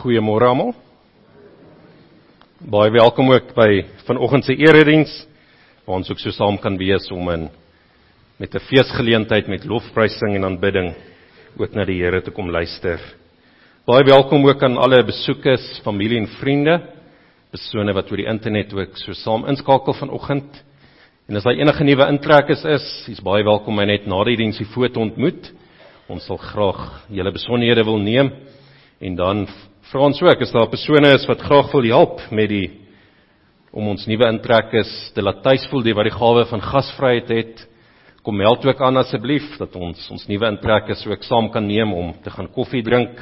Goeiemôre almal. Baie welkom ook by vanoggend se erediens, waar ons ook so saam kan wees om met 'n feesgeleentheid met lofprysing en aanbidding ook na die Here te kom luister. Baie welkom ook aan alle besoekers, familie en vriende, persone wat oor die internet ook so saam inskakel vanoggend. En as daar enige nuwe intrekkers is baie welkom my net na die diens hiervoor te ontmoet. Ons sal graag julle besonderhede wil neem. En dan vra ons ook, as daar persone is wat graag wil help met die, om ons nuwe intrekkers te laat tuisvoel, die wat die gawe van gasvryheid het, kom meld ook aan asseblief, dat ons nuwe intrekkers ook saam kan neem om te gaan koffie drink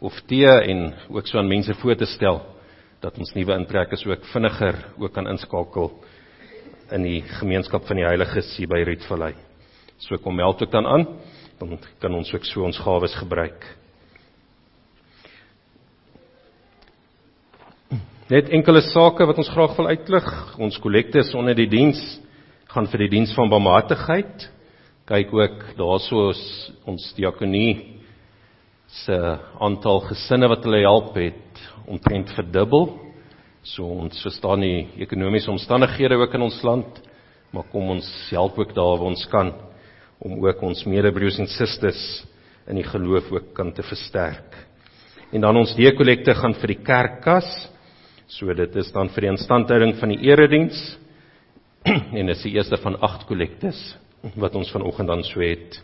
of tee en ook so aan mense voor te stel, dat ons nuwe intrekkers ook vinniger ook kan inskakel in die gemeenskap van die heiliges hier by Rietvallei. So kom meld ook dan aan, dan kan ons ook so ons gawes gebruik. Net enkele sake wat ons graag wil uitlig. Ons kollektes onder die diens gaan vir die diens van barmhartigheid. Kyk ook daarso ons diakonie se aantal gesinne wat hulle help het omtrent verdubbel. So ons verstaan die ekonomiese omstandighede ook in ons land, maar kom ons help ook daar waar ons kan om ook ons medebroers en susters in die geloof ook kan te versterk. En dan ons deekollekte gaan vir die kerkkas. So dit is dan vir die instandhouding van die erediens, en is die eerste van 8 kollektes, wat ons vanoggend dan so het.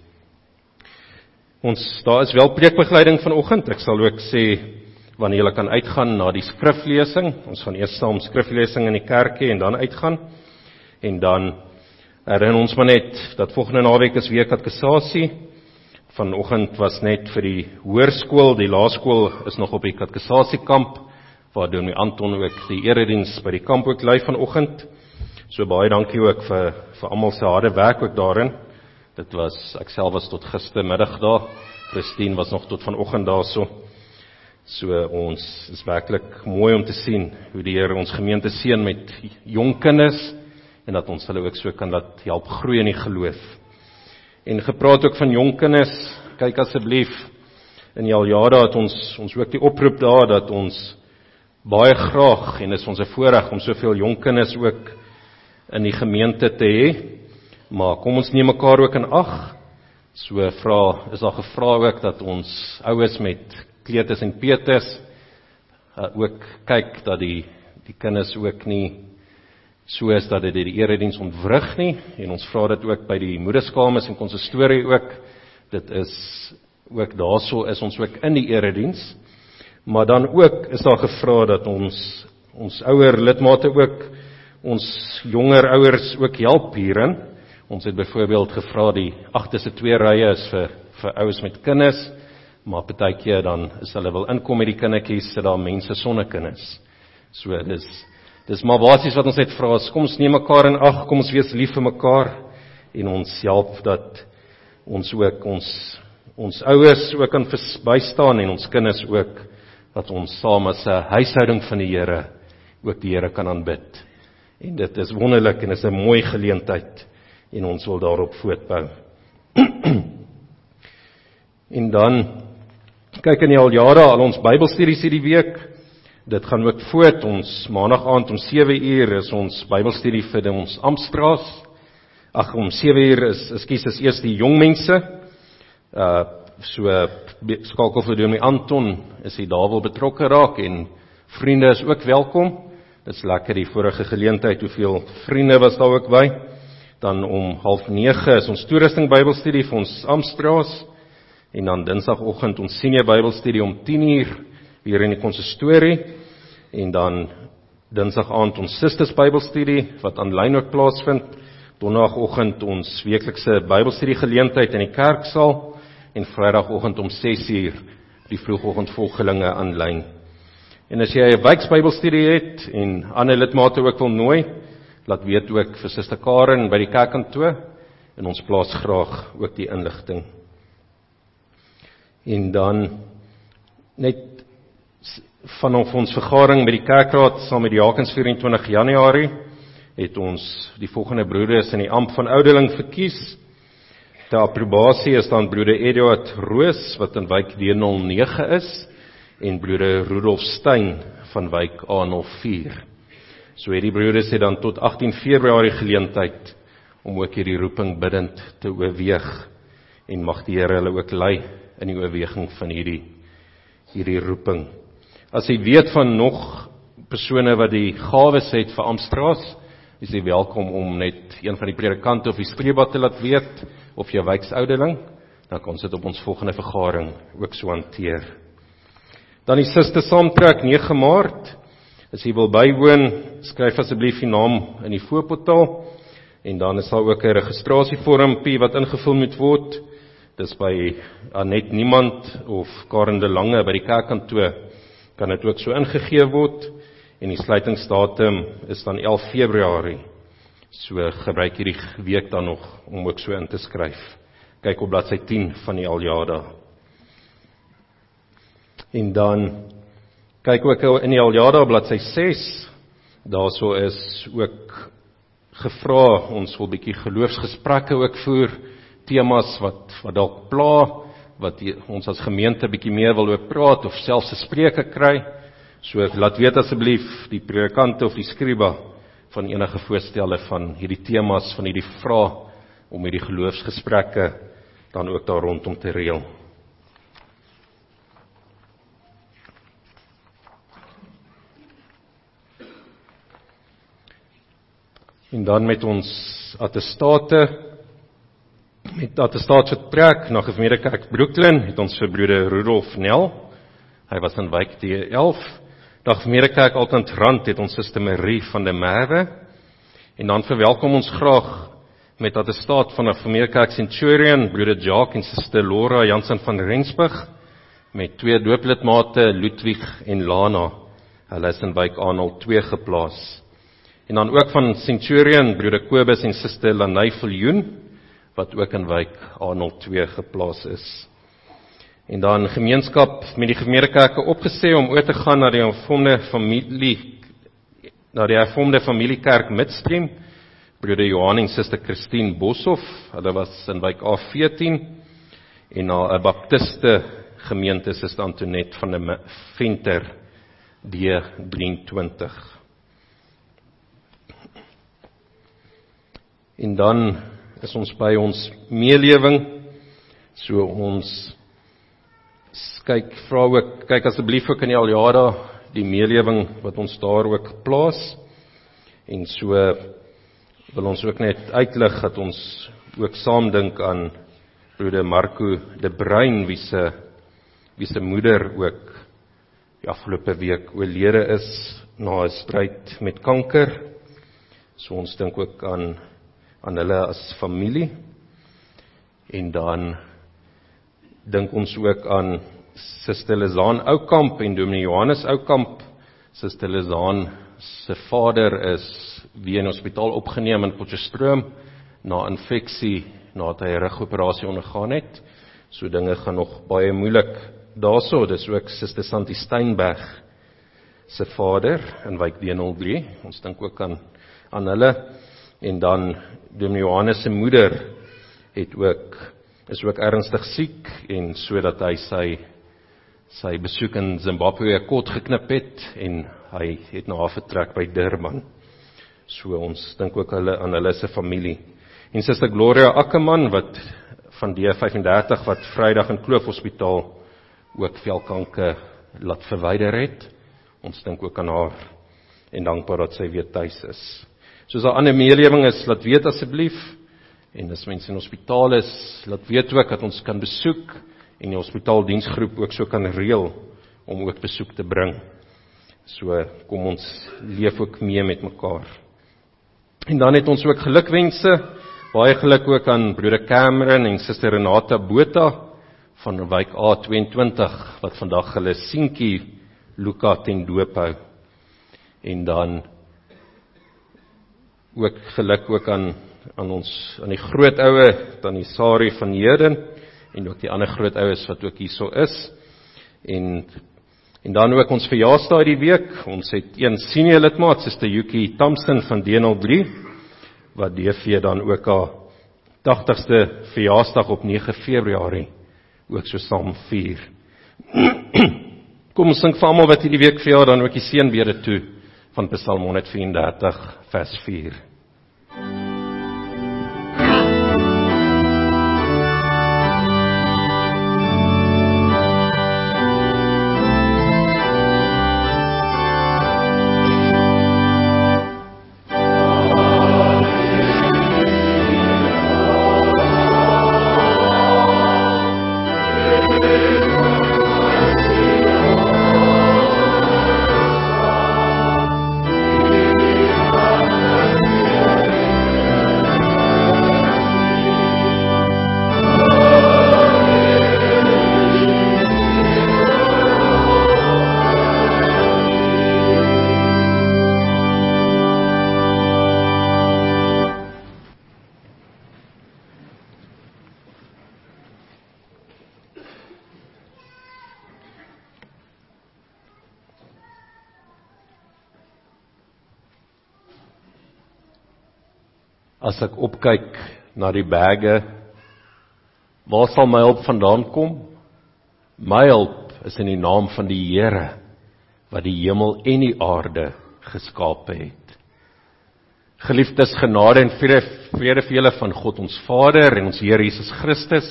Daar is wel preekbegeleiding vanoggend, ek sal ook sê, wanneer julle kan uitgaan na die skriflesing, ons gaan eers saam skriflesing in die kerkie, en dan uitgaan, en dan herinner ons maar net, dat volgende naweek is week ad kassasie, vanoggend was net vir die hoërskool, die laerskool is nog op die katkasasiekamp, waar doen Anton ook die erediens by die kamp ook lei vanoggend. So baie dankie ook vir almal se harde werk ook daarin. Ek self was tot gistermiddag daar, Christine was nog tot vanoggend daar so. So ons is werklik mooi om te sien, hoe die Here ons gemeente seën met jong kinders, en dat ons hulle ook so kan laat help groei in die geloof. En gepraat ook van jong kinders, kyk asseblief, in die aljare het ons ook die oproep daar, dat ons baie graag, en is ons 'n voorreg om soveel jong kinders ook in die gemeente te hê, maar kom ons neem mekaar ook in ag. So is daar gevra ook dat ons ouers met kleuters en peters ook kyk dat die kinders ook nie so is dat dit die erediens ontwrig nie, en ons vra dit ook by die moederskamers en konsistorie ook, dit is ook daarso is ons ook in die erediens. Maar dan ook is daar gevra dat ons ouer lidmate ook, ons jonger ouers ook help hierin. Ons het byvoorbeeld gevra die agterste 2 rye is vir ouers met kinders, maar partykeer dan is hulle wil inkom met die kindertjies, sit daar mense sonder kinders. So dis maar basies wat ons net vra is, kom ons neem mekaar in ag, kom ons wees lief vir mekaar en ons help dat ons ook ons ouers ook kan bystaan en ons kinders ook dat ons saam as 'n huishouding van die Here, ook die Here kan aanbid. En dit is wonderlik en is 'n mooi geleentheid, en ons wil daarop voortbou. En dan, kyk in die aljare, al ons bybelstudies hierdie week, dit gaan ook voort, ons maandag aand om 7:00 is ons bybelstudie vir ons Amstraas, om 7:00 is eers die jong mense, so skakel vir dominee Anton, is hy daar wil betrokke raak, en vriende is ook welkom, dit is lekker die vorige geleentheid, hoeveel vriende was daar ook by, dan om 8:30 is ons toerusting bybelstudie vir ons Amstraas, en dan dinsdagoggend ons senior bybelstudie om 10:00, hier in die konsistorie, en dan dinsdag aand ons sisters bybelstudie, wat aanlyn ook plaasvind, donderdagoggend ons weeklikse bybelstudie geleentheid in die kerksaal, en vrydagoggend om 6:00 die vroegoggend volgelinge aanlyn. En as jy 'n Wyck Bybelstudie het en ander lidmate ook wil nooi, laat weet ook vir Suster Karen by die kerkkantoor en ons plaas graag ook die inligting. En dan net vanaf ons vergadering by die kerkraad saam met die Jakens 24 Januarie het ons die volgende broeders in die amp van ouderling verkies. Ter approbasie is dan broeder Eduard Roos, wat in Wyck D09 is, en broeder Rudolf Stein van Wyck A04. So hierdie broeders het dan tot 18 Februarie geleentheid om ook hierdie roeping biddend te oorweeg, en mag die Here hulle ook lei in die oorweging van hierdie roeping. As jy weet van nog persone wat die gawes het vir Amstraas, is jy welkom om net een van die predikante of die spreekbad te laat weet, of jou wijksouderling, dan kan ons dit op ons volgende vergadering ook so hanteer. Dan die siste saamtrek 9 Maart, as jy wil bywoon, skryf asseblief die naam in die voorportaal, en dan is daar ook 'n registrasievormpie wat ingevul moet word, dis by Annet Niemand of Karen de Lange by die kerkkantoor, kan dit ook so ingegee word, en die sluitingsdatum is dan 11 Februarie, so gebruik hierdie week dan nog om ook so in te skryf. Kyk op bladsy 10 van die Aljada. En dan kyk ook in die Aljada bladsy 6, daarso is ook gevra, ons wil bietjie geloofsgesprekke ook voer, temas wat dalk pla, wat ons as gemeente bietjie meer wil oor praat, of selfs 'n spreker kry, so laat weet asseblief die predikante of die skriba van enige voorstelle van hierdie temas, van hierdie vrae, om hierdie geloofsgesprekke dan ook daar rondom te reël. En dan met ons attestaat vertrek na Afmerikerk Brooklyn, het ons vir broeder Rudolf Nell, hy was in Wyk D11, na Afmerikerk Altend Rand het ons suster Marie van de Merwe, en dan verwelkom ons graag met attestaat van Afmerikerk Centurion, broeder Jaco en suster Laura Janssen van Rensburg, met 2 dooplidmate Ludwig en Lana, hulle is in Wyk Arnold 2 geplaas. En dan ook van Centurion, broeder Kobus en suster Laney Viljoen, wat ook in Wyk A02 geplaas is. En dan gemeenskap met die Afmerikerke opgesê om oor te gaan na die hervormde familiekerk Midstream, broeder Johan en suster Christine Boshoff, hulle was in Wyk A14, en na 'n baptiste gemeente suster Antoinette van de Venter D23. En dan is ons by ons meelewing, so ons kyk asseblief ook in die Aljada, die meelewing wat ons daar ook plaas, en so wil ons ook net uitlig, dat ons ook saam dink aan broeder Marco de Bruin, wie se moeder ook die afgelope week oorlede is, na 'n stryd met kanker, so ons dink ook aan hulle as familie, en dan dink ons ook aan suster Lizaan Oukamp en dominee Johannes Oukamp. Suster Lizaan se vader is weer in hospitaal opgeneem in Potchefstroom na infeksie, nadat hy 'n rugoperasie ondergaan het, so dinge gaan nog baie moeilik daarso. Dis ook suster Santi Steinberg se vader in Wyk D03, ons dink ook aan hulle. En dan dominee Johannes se moeder is ook ernstig siek, en sodat hy sy besoek in Zimbabwe kort geknip het, en hy het na haar vertrek by Durban. So ons dink ook aan hulle se familie. En suster Gloria Ackerman wat van D35 wat Vrydag in Kloof Hospitaal ook velkanker laat verwyder het. Ons dink ook aan haar en dankbaar dat sy weer tuis is. Soos daar ander meelewing is, laat weet asseblief, en as mense in hospitaal is, laat weet ook dat ons kan besoek, en die hospitaaldiensgroep ook so kan reël, om ook besoek te bring. So kom ons leef ook mee met mekaar. En dan het ons ook gelukwense, baie geluk ook aan broeder Cameron en suster Renata Botha, van Wyk A22, wat vandag hulle seentjie Luca ten doop hou. En dan ook geluk ook aan die grootoue, aan die Sari van Heerden, en ook die ander grootoues wat ook hierso is, en dan ook ons verjaarsdag die week. Ons het een senior lidmaat, Suster Yuki Thompson van D03, wat DV dan ook haar 80ste verjaarsdag op 9 Februarie ook so saam vier. Kom ons sing vir almal wat hierdie week vir jou dan ook die seënbede toe van Psalm 134 vers 4. As ek opkyk na die berge, waar sal my hulp vandaan kom? My hulp is in die naam van die Here, wat die hemel en die aarde geskaap het. Geliefdes, genade en vrede vir julle van God ons Vader en ons Here Jesus Christus,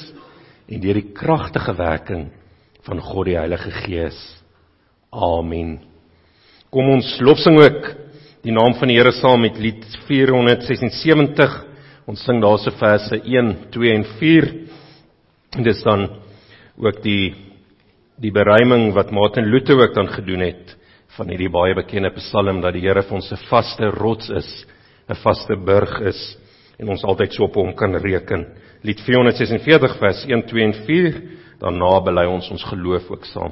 en deur die kragtige werking van God die Heilige Gees. Amen. Kom ons lofsing ook die naam van die Here saam met lied 476, ons sing daar se verse 1, 2 en 4, en dis dan ook die beruiming wat Martin Luther ook dan gedoen het, van hierdie baie bekende psalm, dat die Here vir ons 'n vaste rots is, 'n vaste burg is, en ons altyd so op hom kan reken. Lied 446 vers 1, 2 en 4, daarna bely ons geloof ook saam.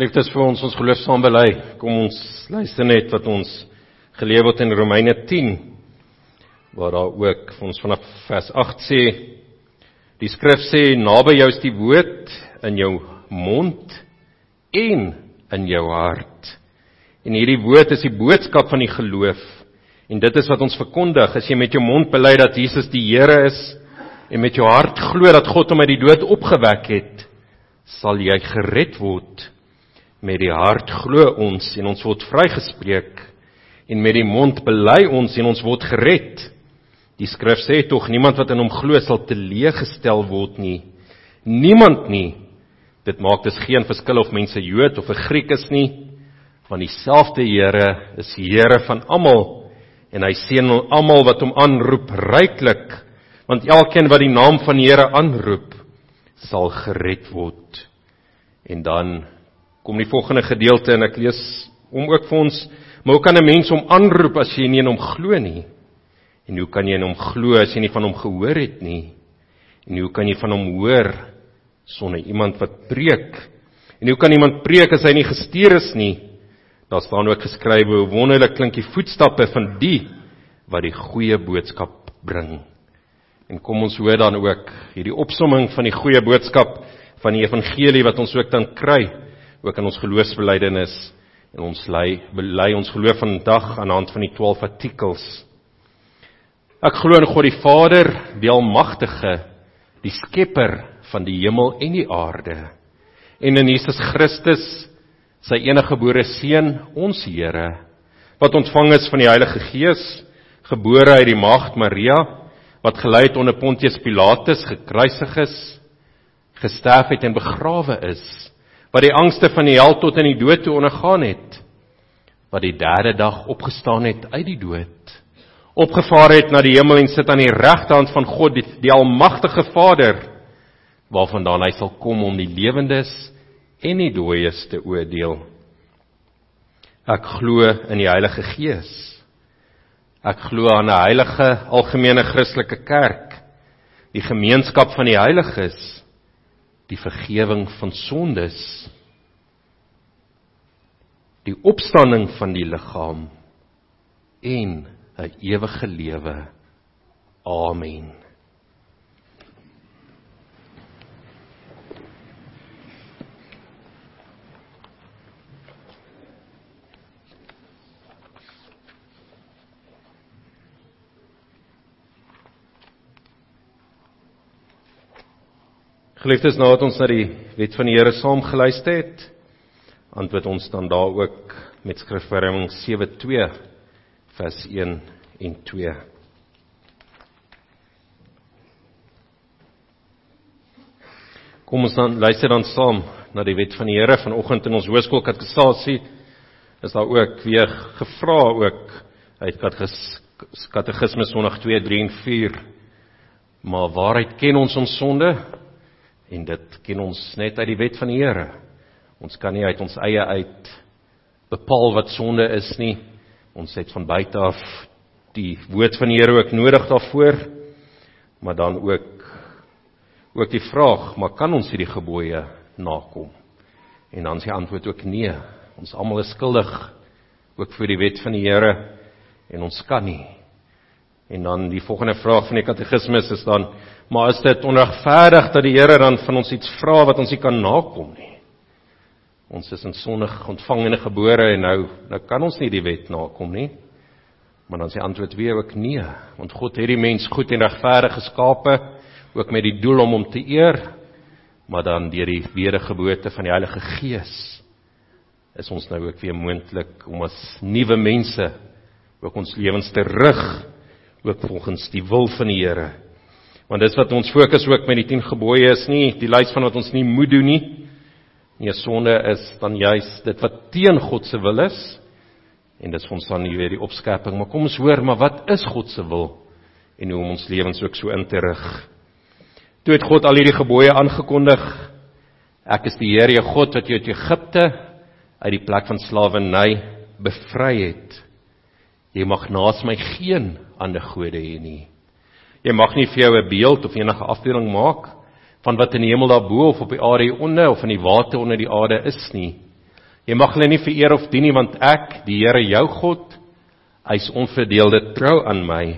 Geliefdes, vir ons geloof saam bely. Kom ons luister net wat ons geleer word in Romeine 10, waar daar ook vir ons vanaf vers 8 sê, die skrif sê, naby jou is die woord in jou mond en in jou hart. En hierdie woord is die boodskap van die geloof. En dit is wat ons verkondig, as jy met jou mond bely dat Jesus die Here is, en met jou hart glo dat God hom uit die dood opgewek het, sal jy gered word. Met die hart glo ons, en ons word vrygespreek, en met die mond bely ons, en ons word gered. Die skrif sê tog, niemand wat in hom glo sal teleeggestel word nie. Niemand nie. Dit maak dus geen verskil of mense Jood of 'n Griek is nie, want dieselfde Here is Here van almal, en hy seën almal wat hom aanroep ryklik, want elkeen wat die naam van die Here aanroep, sal gered word. En dan kom die volgende gedeelte, en ek lees om ook vir ons, maar hoe kan 'n mens hom aanroep as jy nie in hom glo nie? En hoe kan jy in hom glo as jy nie van hom gehoor het nie? En hoe kan jy van hom hoor sonder iemand wat preek? En hoe kan iemand preek as hy nie gestuur is nie? Daar staan ook geskrywe, hoe wonderlik klink die voetstappe van die wat die goeie boodskap bring. En kom ons hoor dan ook hierdie opsomming van die goeie boodskap van die evangelie wat ons ook dan kry, ook in ons geloofsbelijdenis, en ons bely ons geloof vandag aan die hand van die 12 artikels. Ek glo in God die Vader, die Almagtige, die Skepper van die hemel en die aarde, en in Jesus Christus, sy eniggebore Seun, ons Here, wat ontvang is van die Heilige Gees, gebore uit die maagd Maria, wat gelei het onder Pontius Pilatus, gekruisig is, gesterf het en begrawe is, wat die angste van die hel tot in die dood toe ondergaan het, wat die derde dag opgestaan het uit die dood, opgevaar het na die hemel en sit aan die regterhand van God, die Almagtige Vader, waarvandaan hy sal kom om die lewendes en die dooies te oordeel. Ek glo in die Heilige Gees. Ek glo aan 'n heilige, algemene Christelike kerk, die gemeenskap van die heiliges, die vergifnis van sondes, die opstanding van die liggaam, en 'n ewige lewe. Amen. Geliefdes, nadat ons na die wet van die Here saam geluister het, antwoord ons dan daar ook met skrifverwerking 7:2, vers 1 en 2. Kom ons dan, luister dan saam na die wet van die Here. Vanoggend in ons hoërskool katekasie is daar ook weer gevra ook uit katekisme Sondag 2, 3 en 4. Maar waaruit ken ons sonde? En dit ken ons net uit die wet van die Here. Ons kan nie uit ons eie uit bepaal wat sonde is nie. Ons het van buite af die woord van die Here ook nodig daarvoor, maar dan ook die vraag, maar kan ons hierdie gebooie nakom? En dan is die antwoord ook nee. Ons almal is skuldig, ook voor die wet van die Here, en ons kan nie. En dan die volgende vraag van die katekismus is dan, maar is dit onregverdig dat die Here dan van ons iets vra wat ons nie kan nakom nie? Ons is in sondig ontvang en gebore, en nou kan ons nie die wet nakom nie. Maar dan is die antwoord weer ook nee, want God het die mens goed en regverdig geskape, ook met die doel om hom te eer, maar dan deur die wedergeboorte van die Heilige Gees is ons nou ook weer moontlik om as nuwe mense ook ons lewens te rig, ook volgens die wil van die Here. Want dis wat ons fokus ook met die 10 gebooie is nie, die lys van wat ons nie moet doen nie. Nee, sonde is dan juist dit wat teen God se wil is, en dis vir ons dan nie weer die opskerping, maar kom ons hoor, maar wat is God se wil, en hoe om ons lewens ook so in te rig. Toe het God al hierdie gebooie aangekondig, ek is die Here jou God wat jou uit Egipte, uit die plek van slawerny bevry het. Jy mag naas my geen ander gode hê nie. Jy mag nie vir jou 'n beeld of enige afbeelding maak van wat in die hemel daarbo of op die aarde onder of in die water onder die aarde is nie. Jy mag hulle nie vereer of dien nie, want ek, die Here jou God, hy is onverdeelde trou aan my.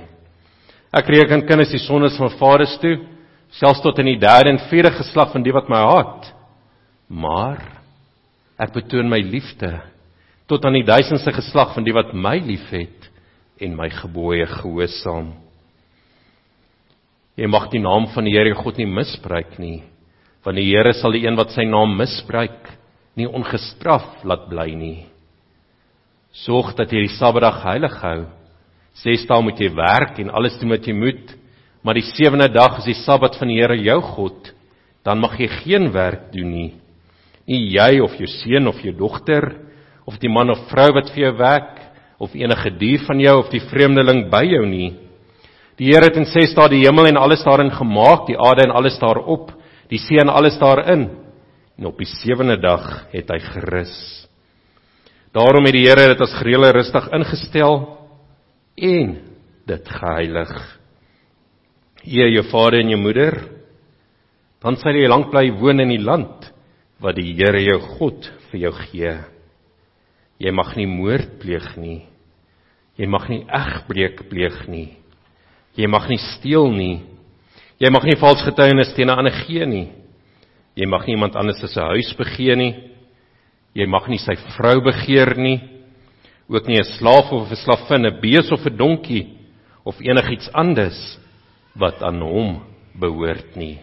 Ek reken kinders die sondes van vaders toe, selfs tot in die derde en vierde geslag van die wat my haat. Maar Ek betoon my liefde tot aan die duisendste geslag van die wat my liefhet en my gebooie gehoorsaam. Jy mag die naam van die Here God nie misbruik nie, want die Here sal die een wat sy naam misbruik nie ongestraf laat bly nie. Sorg dat jy die Sabbatdag heilig hou. 6 dae moet jy werk en alles doen wat jy moet, maar die 7de dag is die Sabbat van die Here jou God, dan mag jy geen werk doen nie. Nie jy of jou seun of jou dogter, of die man of vrou wat vir jou werk, of enige dier van jou, of die vreemdeling by jou nie. Die Here het in 6 dae die hemel en alles daarin gemaak, die aarde en alles daarop, die see en alles daarin, en op die 7de dag het hy gerus. Daarom het die Here dit as gereële rustig ingestel, en dit geheilig. Eer jou vader en jou moeder, dan sal jy lank bly woon in die land, wat die Here jou God vir jou gee. Jy mag nie moord pleeg nie, jy mag nie egbreek pleeg nie, jy mag nie steel nie, jy mag nie vals getuienis teen 'n ander gee nie, jy mag nie iemand anders se huis begeer nie, jy mag nie sy vrou begeer nie, ook nie 'n slaaf of 'n slavin, 'n bees of 'n donkie, of enigiets anders wat aan hom behoort nie.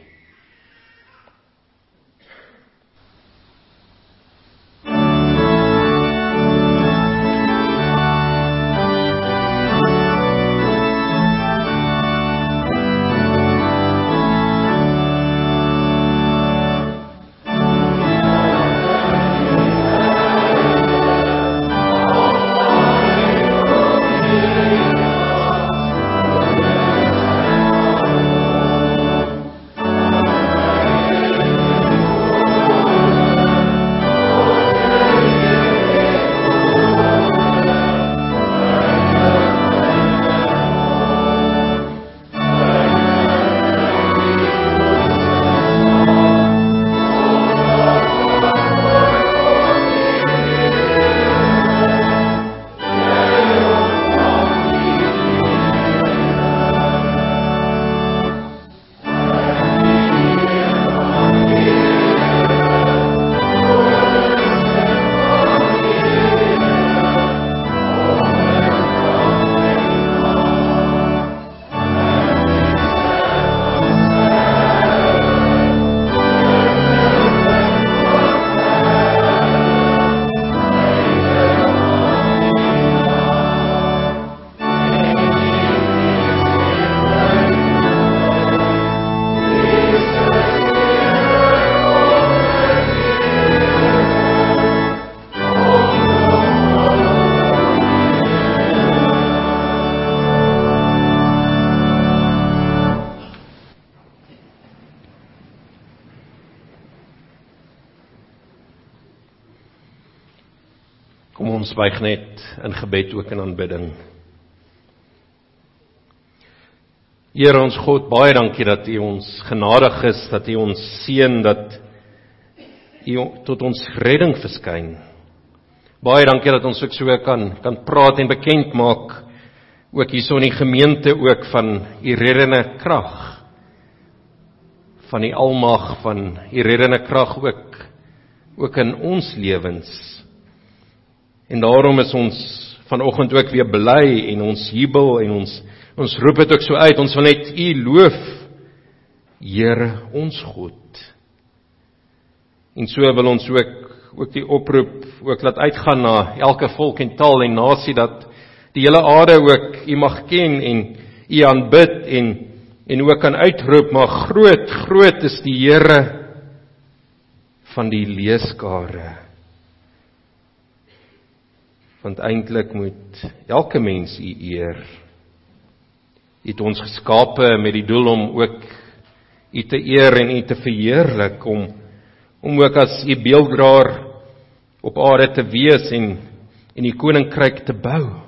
Ons buig net in gebed ook in aanbidding. Here ons God, baie dankie dat U ons genadig is, dat U ons seën, dat U tot ons redding verskyn. Baie dankie dat ons ook so kan praat en bekend maak, ook hierso in die gemeente ook van U reddende krag, van U almag, van U reddende krag ook in ons lewens. En daarom is ons vanoggend ook weer bly en ons jubel en ons roep dit ook so uit. Ons wil net U loof, Here ons God. En so wil ons ook die oproep ook laat uitgaan na elke volk en taal en nasie dat die hele aarde ook U mag ken en U aanbid en ook kan uitroep, maar groot is die Here van die leeskare. Want eintlik moet elke mens U eer. U het ons geskape met die doel om ook U te eer en U te verheerlik, om ook as U beelddraer op aarde te wees en U koninkryk te bou.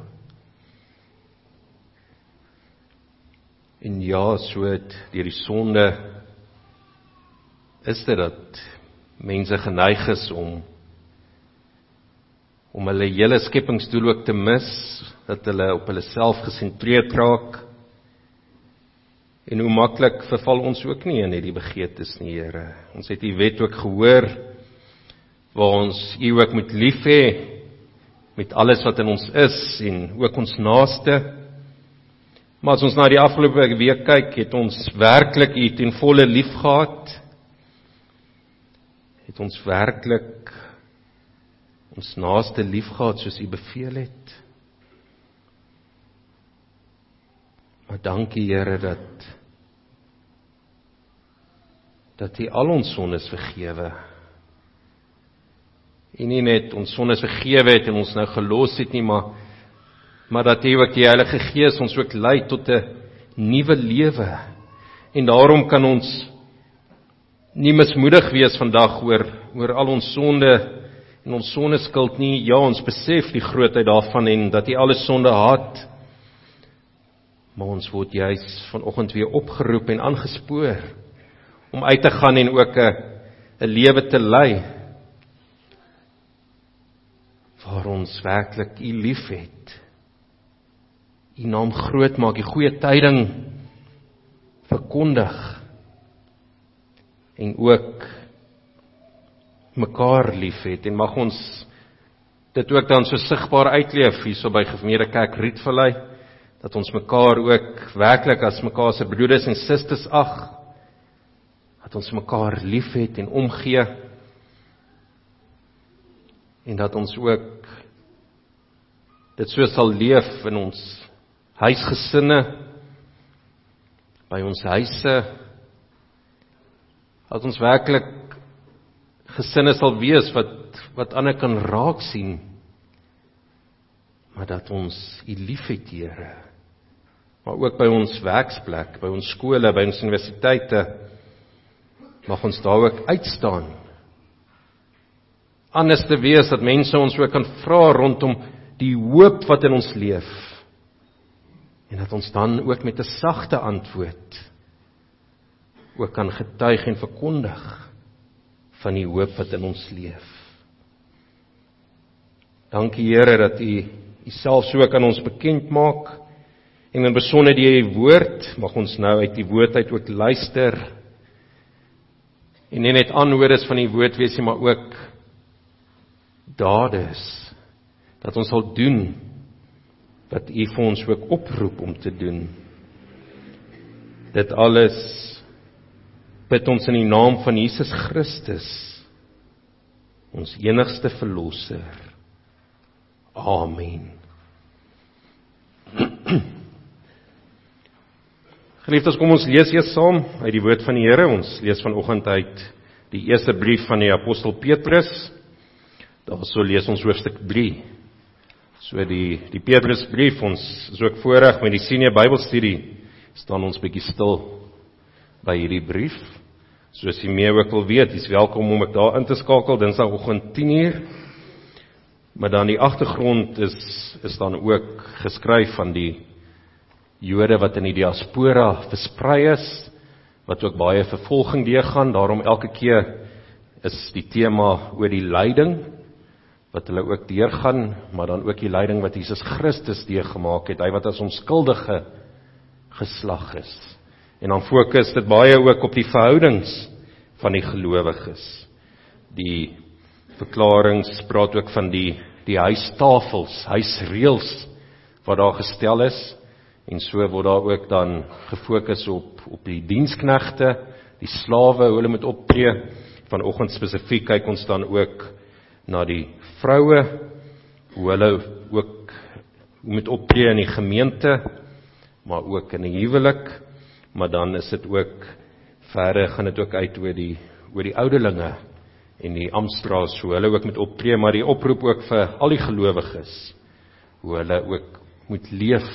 En ja, so het deur die sonde is dit dat mense geneig is om hulle hele skepingsdoel ook te mis, dat hulle op hulle self gesentreerd raak, en hoe maklik verval ons ook nie in hierdie begeertes nie, Here. Ons het die wet ook gehoor, waar ons U ook moet lief hê, met alles wat in ons is, en ook ons naaste. Maar as ons na die afgelope week kyk, het ons werklik U ten volle lief gehad, het ons werklik ons naaste lief gehad, soos U beveel het. Maar dankie Here, dat U al ons sondes vergewe. En nie net ons sondes vergewe het en ons nou gelos het nie, maar dat U ook die Heilige Gees ons ook lei tot 'n nuwe lewe. En daarom kan ons nie mismoedig wees vandag oor al ons sonde en ons sondeskuld nie. Ja, ons besef die grootheid daarvan en dat U alle sonde haat. Maar ons word juis vanoggend weer opgeroep en aangespoor om uit te gaan en ook 'n lewe te lei waar ons werklik U liefhet, U naam groot maak, die goeie tyding verkondig en ook mekaar liefhet. En mag ons dit ook dan so sigbaar uitleef hierso by Gemeente Kerk Rietvallei, dat ons mekaar ook werklik as mekaar se broeders en susters ag, dat ons mekaar liefhet en omgee, en dat ons ook dit so sal leef in ons huisgesinne, by ons huise, dat ons werklik gesinne sal wees wat ander kan raak sien, maar dat ons U liefhet, Here, maar ook by ons werksplek, by ons skole, by ons universiteite, mag ons daar ook uitstaan. Anders te wees, dat mense ons ook kan vra rondom die hoop wat in ons leef, en dat ons dan ook met 'n sagte antwoord ook kan getuig en verkondig van die hoop wat in ons leef. Dankie Here, dat U self so kan ons bekend maak, en in besonder die woord, mag ons nou uit die woord uit ook luister, en nie net aanhoorders van die woord wees, maar ook daders, dat ons sal doen wat U vir ons ook oproep om te doen. Dit alles bid ons in die naam van Jesus Christus, ons enigste verlosser. Amen. Geliefdes, kom ons lees eers saam uit die woord van die Here. Ons lees vanoggend uit die eerste brief van die apostel Petrus. Daarso lees ons hoofstuk 3. So die Petrusbrief, ons is ook voorreg met die senior Bybelstudie, staan ons bietjie stil by hierdie brief. So as jy meer ook wil weet, is welkom om ek daar in te skakel, Dinsdagoggend 10:00. Maar dan die agtergrond is dan ook geskryf van die Jode wat in die diaspora versprei is, wat ook baie vervolging deurgaan. Daarom elke keer is die tema oor die lyding wat hulle ook deurgaan, maar dan ook die lyding wat Jesus Christus deurgemaak het, hy wat as onskuldige geslag is. En dan fokus dit baie ook op die verhoudings van die gelowiges. Die verklaringe praat ook van die huistafels, huisreëls wat daar gestel is. En so word daar ook dan gefokus op die diensknegte, die slawe, hoe hulle moet optree. Vanoggend spesifiek kyk ons dan ook na die vroue, hoe hulle ook moet optree in die gemeente, maar ook in die huwelik. Maar dan is dit ook verder, gaan dit ook uit oor die ouderlinge en die amptdraers, hoe hulle ook moet optree, maar die oproep ook vir al die gelowiges, hoe hulle ook moet leef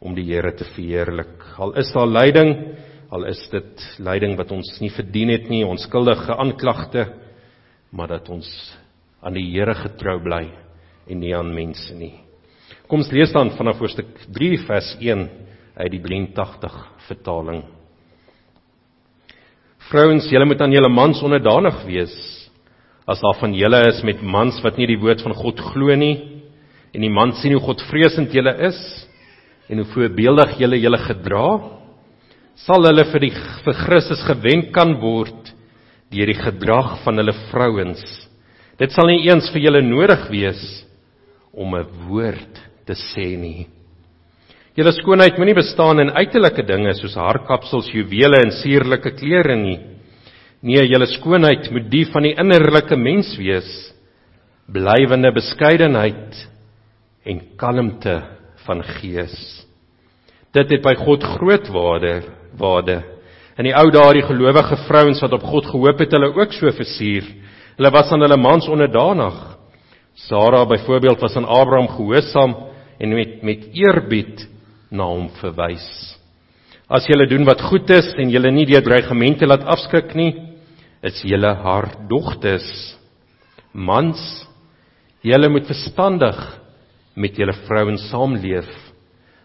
om die Here te verheerlik. Al is daar lyding, al is dit lyding wat ons nie verdien het nie, onskuldige aanklagte, maar dat ons aan die Here getrou bly en nie aan mense nie. Kom ons lees dan vanaf hoofstuk 3 vers 1 uit die 83 vertaling. Vrouens, julle moet aan julle mans onderdanig wees, as daar van julle is met mans wat nie die woord van God glo nie, en die man sien hoe Godvreesend julle is, en hoe voorbeeldig julle gedra, sal hulle vir Christus gewenk kan word deur die gedrag van hulle vrouens, Dit sal nie eens vir julle nodig wees om 'n woord te sê nie. Julle skoonheid moet nie bestaan in uiterlike dinge soos haarkapsels, juwele en sierlike klere nie. Nee, julle skoonheid moet die van die innerlike mens wees, blywende beskeidenheid en kalmte van gees. Dit het by God groot waarde. In die ou dae die gelowige vrouens wat op God gehoop het, hulle ook so versier. Hulle was aan hulle mans onderdanig. Sara byvoorbeeld was aan Abraham gehoorsaam en met eerbied na hom verwys. As julle doen wat goed is en julle nie deur dreigemente laat afskrik nie, is julle haar dogters. Mans, julle moet verstandig met julle vrouens saamleef.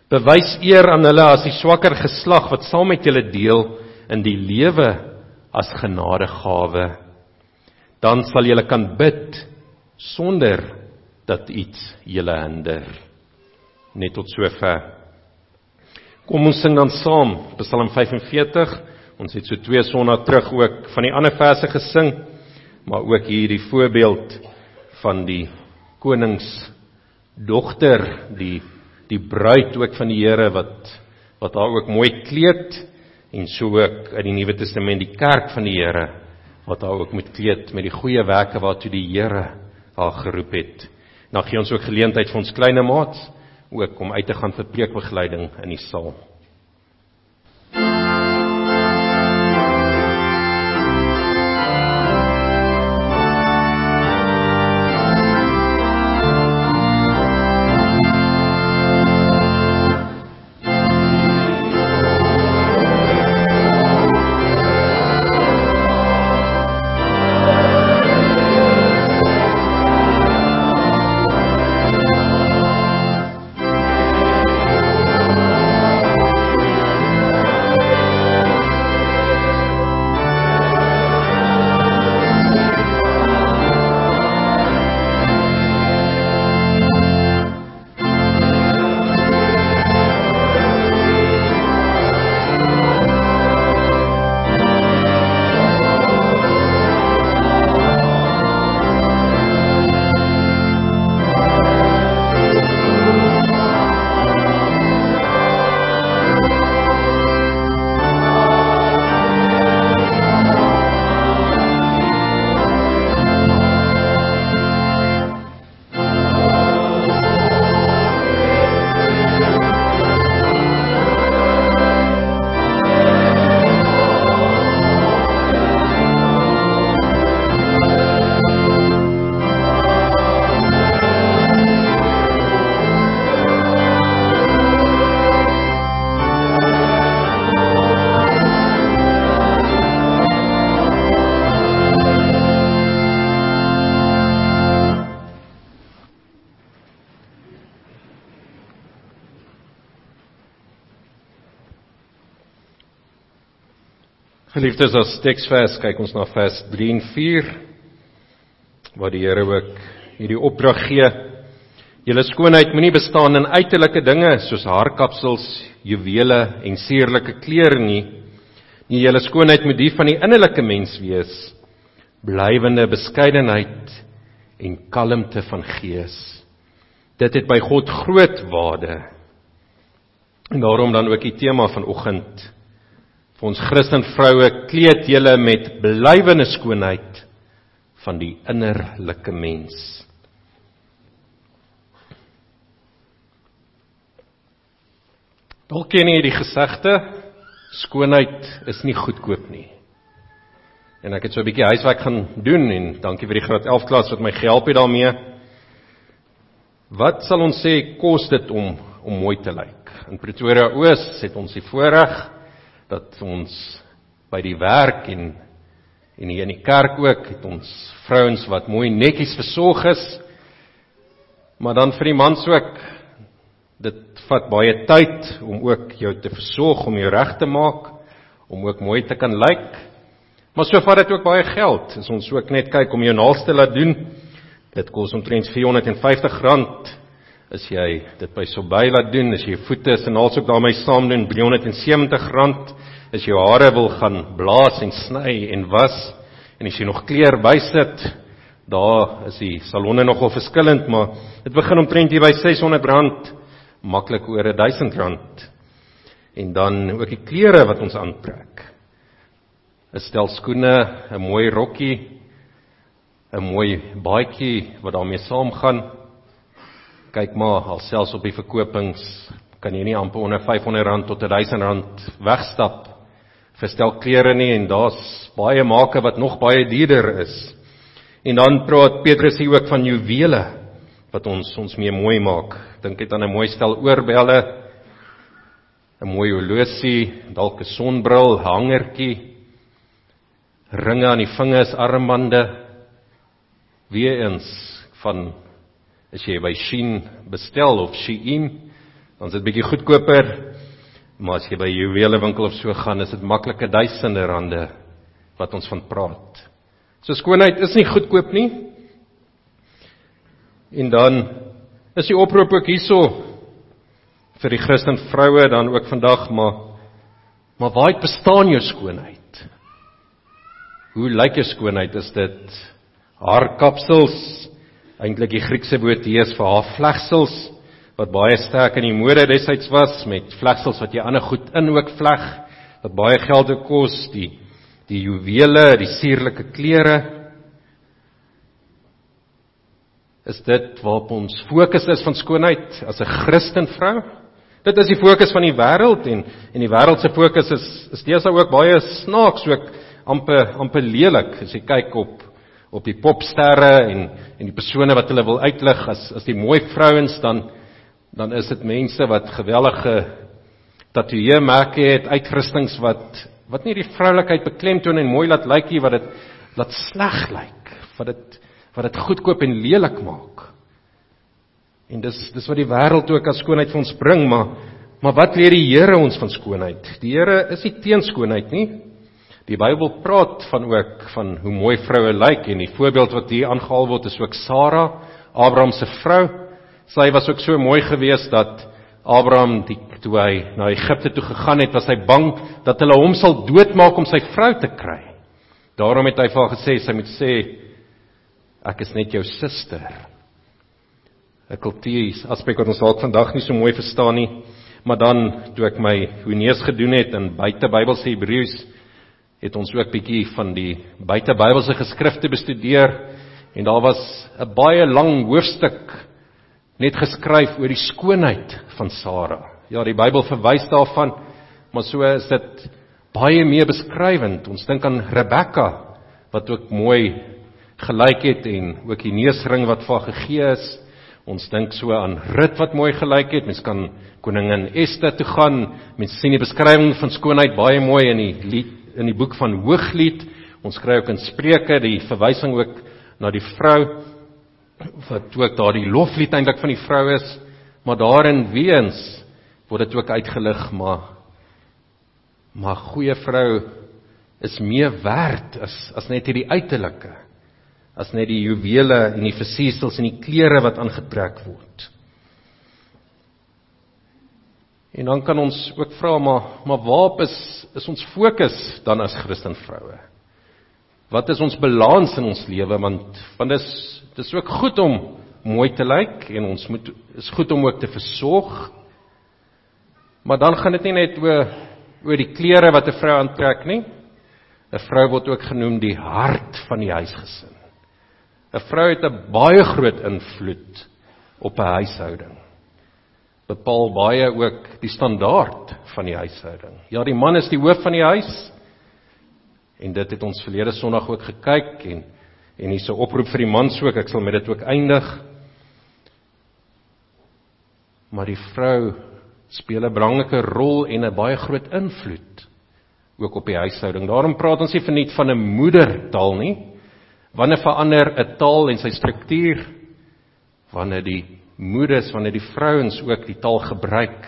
Bewys eer aan hulle as die swakker geslag wat saam met julle deel in die lewe as genadegawe. Dan sal julle kan bid sonder dat iets julle hinder. Net tot sover. Kom ons sing dan saam Psalm 45. Ons het so 2 sonnae terug ook van die ander verse gesing, maar ook hier die voorbeeld van die koningsdogter, die bruid ook van die Here wat haar ook mooi kleed, en so ook in die Nuwe Testament die kerk van die Here wat haar ook moet kleed met die goeie werke waartoe die Here haar geroep het. En dan gee ons ook geleentheid vir ons kleine maats ook om uit te gaan vir preekbegeleiding in die saal. Geliefdes, as teksvers kyk ons na vers 3 en 4, waar die Here ook hierdie opdrag gee. Julle skoonheid moenie bestaan in uiterlike dinge soos haarkapsels, juwele en sierlike klere nie. Nee, julle skoonheid moet die van die innerlike mens wees, blywende beskeidenheid en kalmte van gees. Dit het by God groot waarde. En daarom dan ook die tema vanoggend. Vir ons Christen vroue, kleed julle met blywende skoonheid van die innerlike mens. Dalk ken jy die gesegde, skoonheid is nie goedkoop nie. En ek het so 'n bietjie huiswerk gaan doen, en dankie vir die graad 11 klas wat my gehelp het daarmee. Wat sal ons sê kos dit om mooi te lyk? In Pretoria Oos het ons die voorreg dat ons by die werk en hier in die kerk ook, het ons vrouens wat mooi netjies versorg is, maar dan vir die mans ook, dit vat baie tyd om ook jou te versorg, om jou reg te maak, om ook mooi te kan lyk, maar so vat dit ook baie geld, as ons ook net kyk om jou naaste te laat doen, dit kos omtrent R450, as jy dit by Sobei laat doen, as jy voete en naels ook daarmee saam doen, R370, as jou hare wil gaan blaas en sny en was, en as jy nog kleer bysit, Daar is die salonne nogal verskillend, maar dit begin omtrent hier by R600, maklik oor R1000. En dan ook die klere wat ons aantrek. 'n Stel skoene, 'n mooi rokkie, 'n mooi baadjie wat daarmee saamgaan. Kyk maar, alselfs op die verkopings kan jy nie amper onder R500 tot R1000 wegstap vir stel klere nie, en daar's baie make wat nog baie duurder is. En dan praat Petrus hier ook van juwele wat ons mee mooi maak. Dink net aan 'n mooi stel oorbelle, 'n mooi horlosie, dalk 'n sonbril, hangertjie, ringe aan die vingers, armbande. Weer eens van as jy by Shein bestel of Shein, dan is dit bietjie goedkoper, maar as jy by 'n juwelewinkel of so gaan, is dit maklike duisende rande wat ons van praat. So skoonheid is nie goedkoop nie. En dan is die oproep ook hierso vir die Christen vroue dan ook vandag, maar waar bestaan jou skoonheid? Hoe lyk jou skoonheid? Is dit haarkapsels, eintlik die Griekse woord hier is vir haarvlegsels, wat baie sterk in die mode destyds was, met vlegsels wat jy ander goed in ook vleg, wat baie geld ook kos, die juwele, die sierlike klere? Is dit waarop ons fokus is van skoonheid as 'n Christen vrou? Dit is die fokus van die wêreld, en die wêreld se fokus is deesdae ook baie snaaks, ook amper lelik. As jy kyk op die popsterre en die persone wat hulle wil uitlig as die mooi vrouens, dan is dit mense wat geweldige tatoeëermerke het, uitrustings wat nie die vroulikheid beklemtoon en mooi laat lyk nie, wat dit laat sleg lyk, wat dit goedkoop en lelik maak. En dis wat die wêreld ook as skoonheid vir ons bring, maar wat leer die Here ons van skoonheid? Die Here is nie teen skoonheid nie. Die Bybel praat van hoe mooi vroue lyk, en die voorbeeld wat hier aangehaal word is ook Sara, Abraham se vrou. Sy was ook so mooi geweest dat Abraham, toe hy na Egipte toe gegaan het, was hy bang dat hulle hom sal doodmaak om sy vrou te kry. Daarom het hy vir haar gesê, sy moet sê, ek is net jou suster. 'n Kultuur aspek wat ons dalk vandag nie so mooi verstaan nie, maar dan, toe ek my hoenees gedoen het in buitebybelse Hebreëus, het ons ook bietjie van die buitebybelse geskrifte bestudeer, en daar was 'n baie lang hoofstuk net geskryf oor die skoonheid van Sara. Ja, die Bybel verwys daarvan, maar so is dit baie meer beskrywend. Ons dink aan Rebekka, wat ook mooi gelyk het, en ook die neusring wat vir haar gegee is. Ons dink so aan Rut wat mooi gelyk het. Mens kan koningin Ester toe gaan. Mens sien die beskrywing van skoonheid baie mooi in die boek van Hooglied. Ons kry ook in Spreuke die verwysing ook na die vrou, wat ook daar die loflied eintlik van die vrou is, maar daarin weens word dit ook uitgelig, maar goeie vrou is meer werd as net hierdie uiterlike, as net die juwele en die versiersels en die klere wat aangetrek word. En dan kan ons ook vra, maar waarop is ons fokus dan as Christen vroue? Wat is ons balans in ons lewe, want dit is ook goed om mooi te lyk, en ons is goed om ook te versorg. Maar dan gaan dit nie net oor die klere wat 'n vrou aantrek nie. 'n Vrou word ook genoem die hart van die huisgesin. 'n Vrou het 'n baie groot invloed op 'n huishouding. Bepaal baie ook die standaard van die huishouding. Ja, die man is die hoof van die huis. En dit het ons verlede Sondag ook gekyk, en hier is 'n oproep vir die mans ook, ek sal met dit ook eindig. Maar die vrou speel 'n belangrike rol en 'n baie groot invloed ook op die huishouding. Daarom praat ons nie verniet van 'n moedertaal nie. Wanneer verander 'n taal en sy struktuur? Wanneer die moeders, wanneer die vrouens ook die taal gebruik,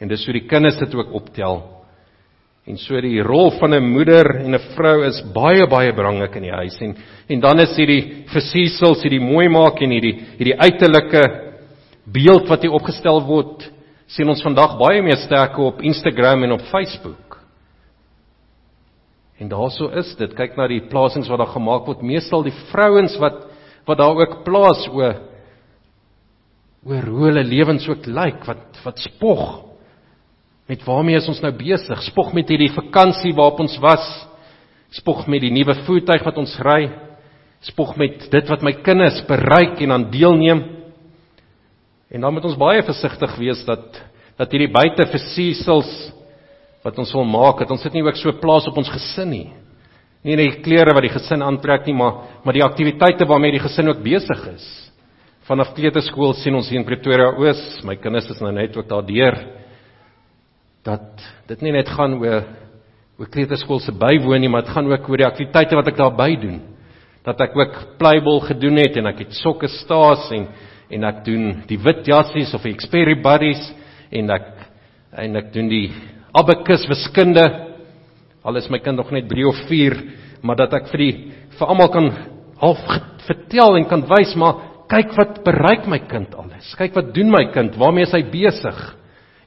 en dis hoe die kinders dit ook optel. En so die rol van 'n moeder en 'n vrou is baie, baie belangrik in die huis. En dan is hierdie versiesels, hierdie mooi maak en hierdie uiterlike beeld wat hier opgestel word, sien ons vandag baie meer sterk op Instagram en op Facebook. En daarso is dit, kyk na die plasings wat daar gemaak word, meestal die vrouens wat wat daar ook plaas oor hoe hulle lewens ook lyk, wat spog. Met waarmee is ons nou besig? Spog met hierdie vakansie waarop ons was. Spog met die nuwe voertuig wat ons ry. Spog met dit wat my kinders bereik en aan deelneem. En dan moet ons baie versigtig wees dat hierdie buiteversiesels wat ons wil maak, dat ons dit nie ook so plaas op ons gesin nie. Nie net die klere wat die gesin aantrek nie, maar die aktiwiteite waarmee die gesin ook besig is. Vanaf kleuterskool sien ons hier in Pretoria Oos, my kinders is nou net ook daardeur, dat dit nie net gaan oor kleuterskool se bywoon nie, maar dit gaan ook oor die aktiwiteite wat ek daarby doen. Dat ek ook playball gedoen het, en ek het sokke staas, en ek doen die wit jassies, of die Xperi buddies, en ek doen die abacus wiskunde, al is my kind nog net 3 of 4, maar dat ek vir almal kan half vertel en kan wys, maar kyk wat bereik my kind alles, kyk wat doen my kind, waarmee is hy besig,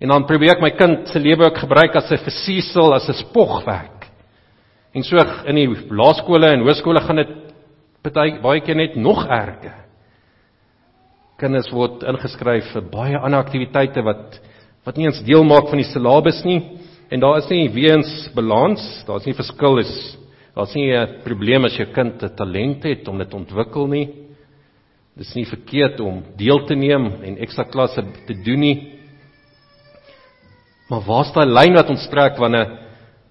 en dan probeer ek my kind se lewe ook gebruik as 'n versiesel, as 'n spogwerk, en so in die laerskole en hoërskole gaan dit baie keer net nog erger. Kinders word ingeskryf vir baie ander aktiwiteite wat nie eens deel maak van die syllabus nie, en daar is nie weens balans, daar is nie verskil, daar is nie 'n probleem as jou kind 'n talent het om dit ontwikkel nie. Dit is nie verkeerd om deel te neem en ekstra klasse te doen nie. Maar waar is die lyn wat ons trek wanneer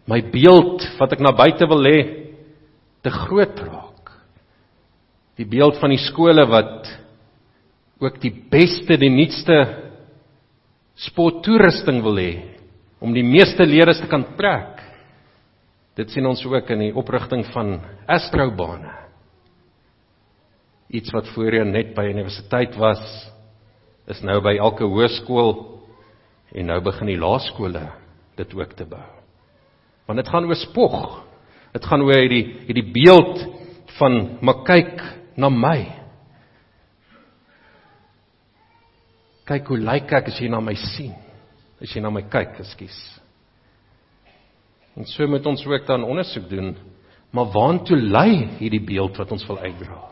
my beeld wat ek na buite wil hê te groot raak? Die beeld van die skole wat ook die beste, die nuutste sporttoerusting wil hê, om die meeste leerders te kan trek. Dit sien ons ook in die oprigting van astroubane. Iets wat voorheen net by universiteit was, is nou by elke hoërskool, en nou begin die laerskole dit ook te bou. Want dit gaan oor spog, dit gaan oor hierdie beeld van, maar kyk na my. Kyk hoe lyk ek as jy na my sien, as jy na my kyk, ekskuus. En so moet ons ook dan ondersoek doen, maar waartoe lei hierdie beeld wat ons wil uitdra?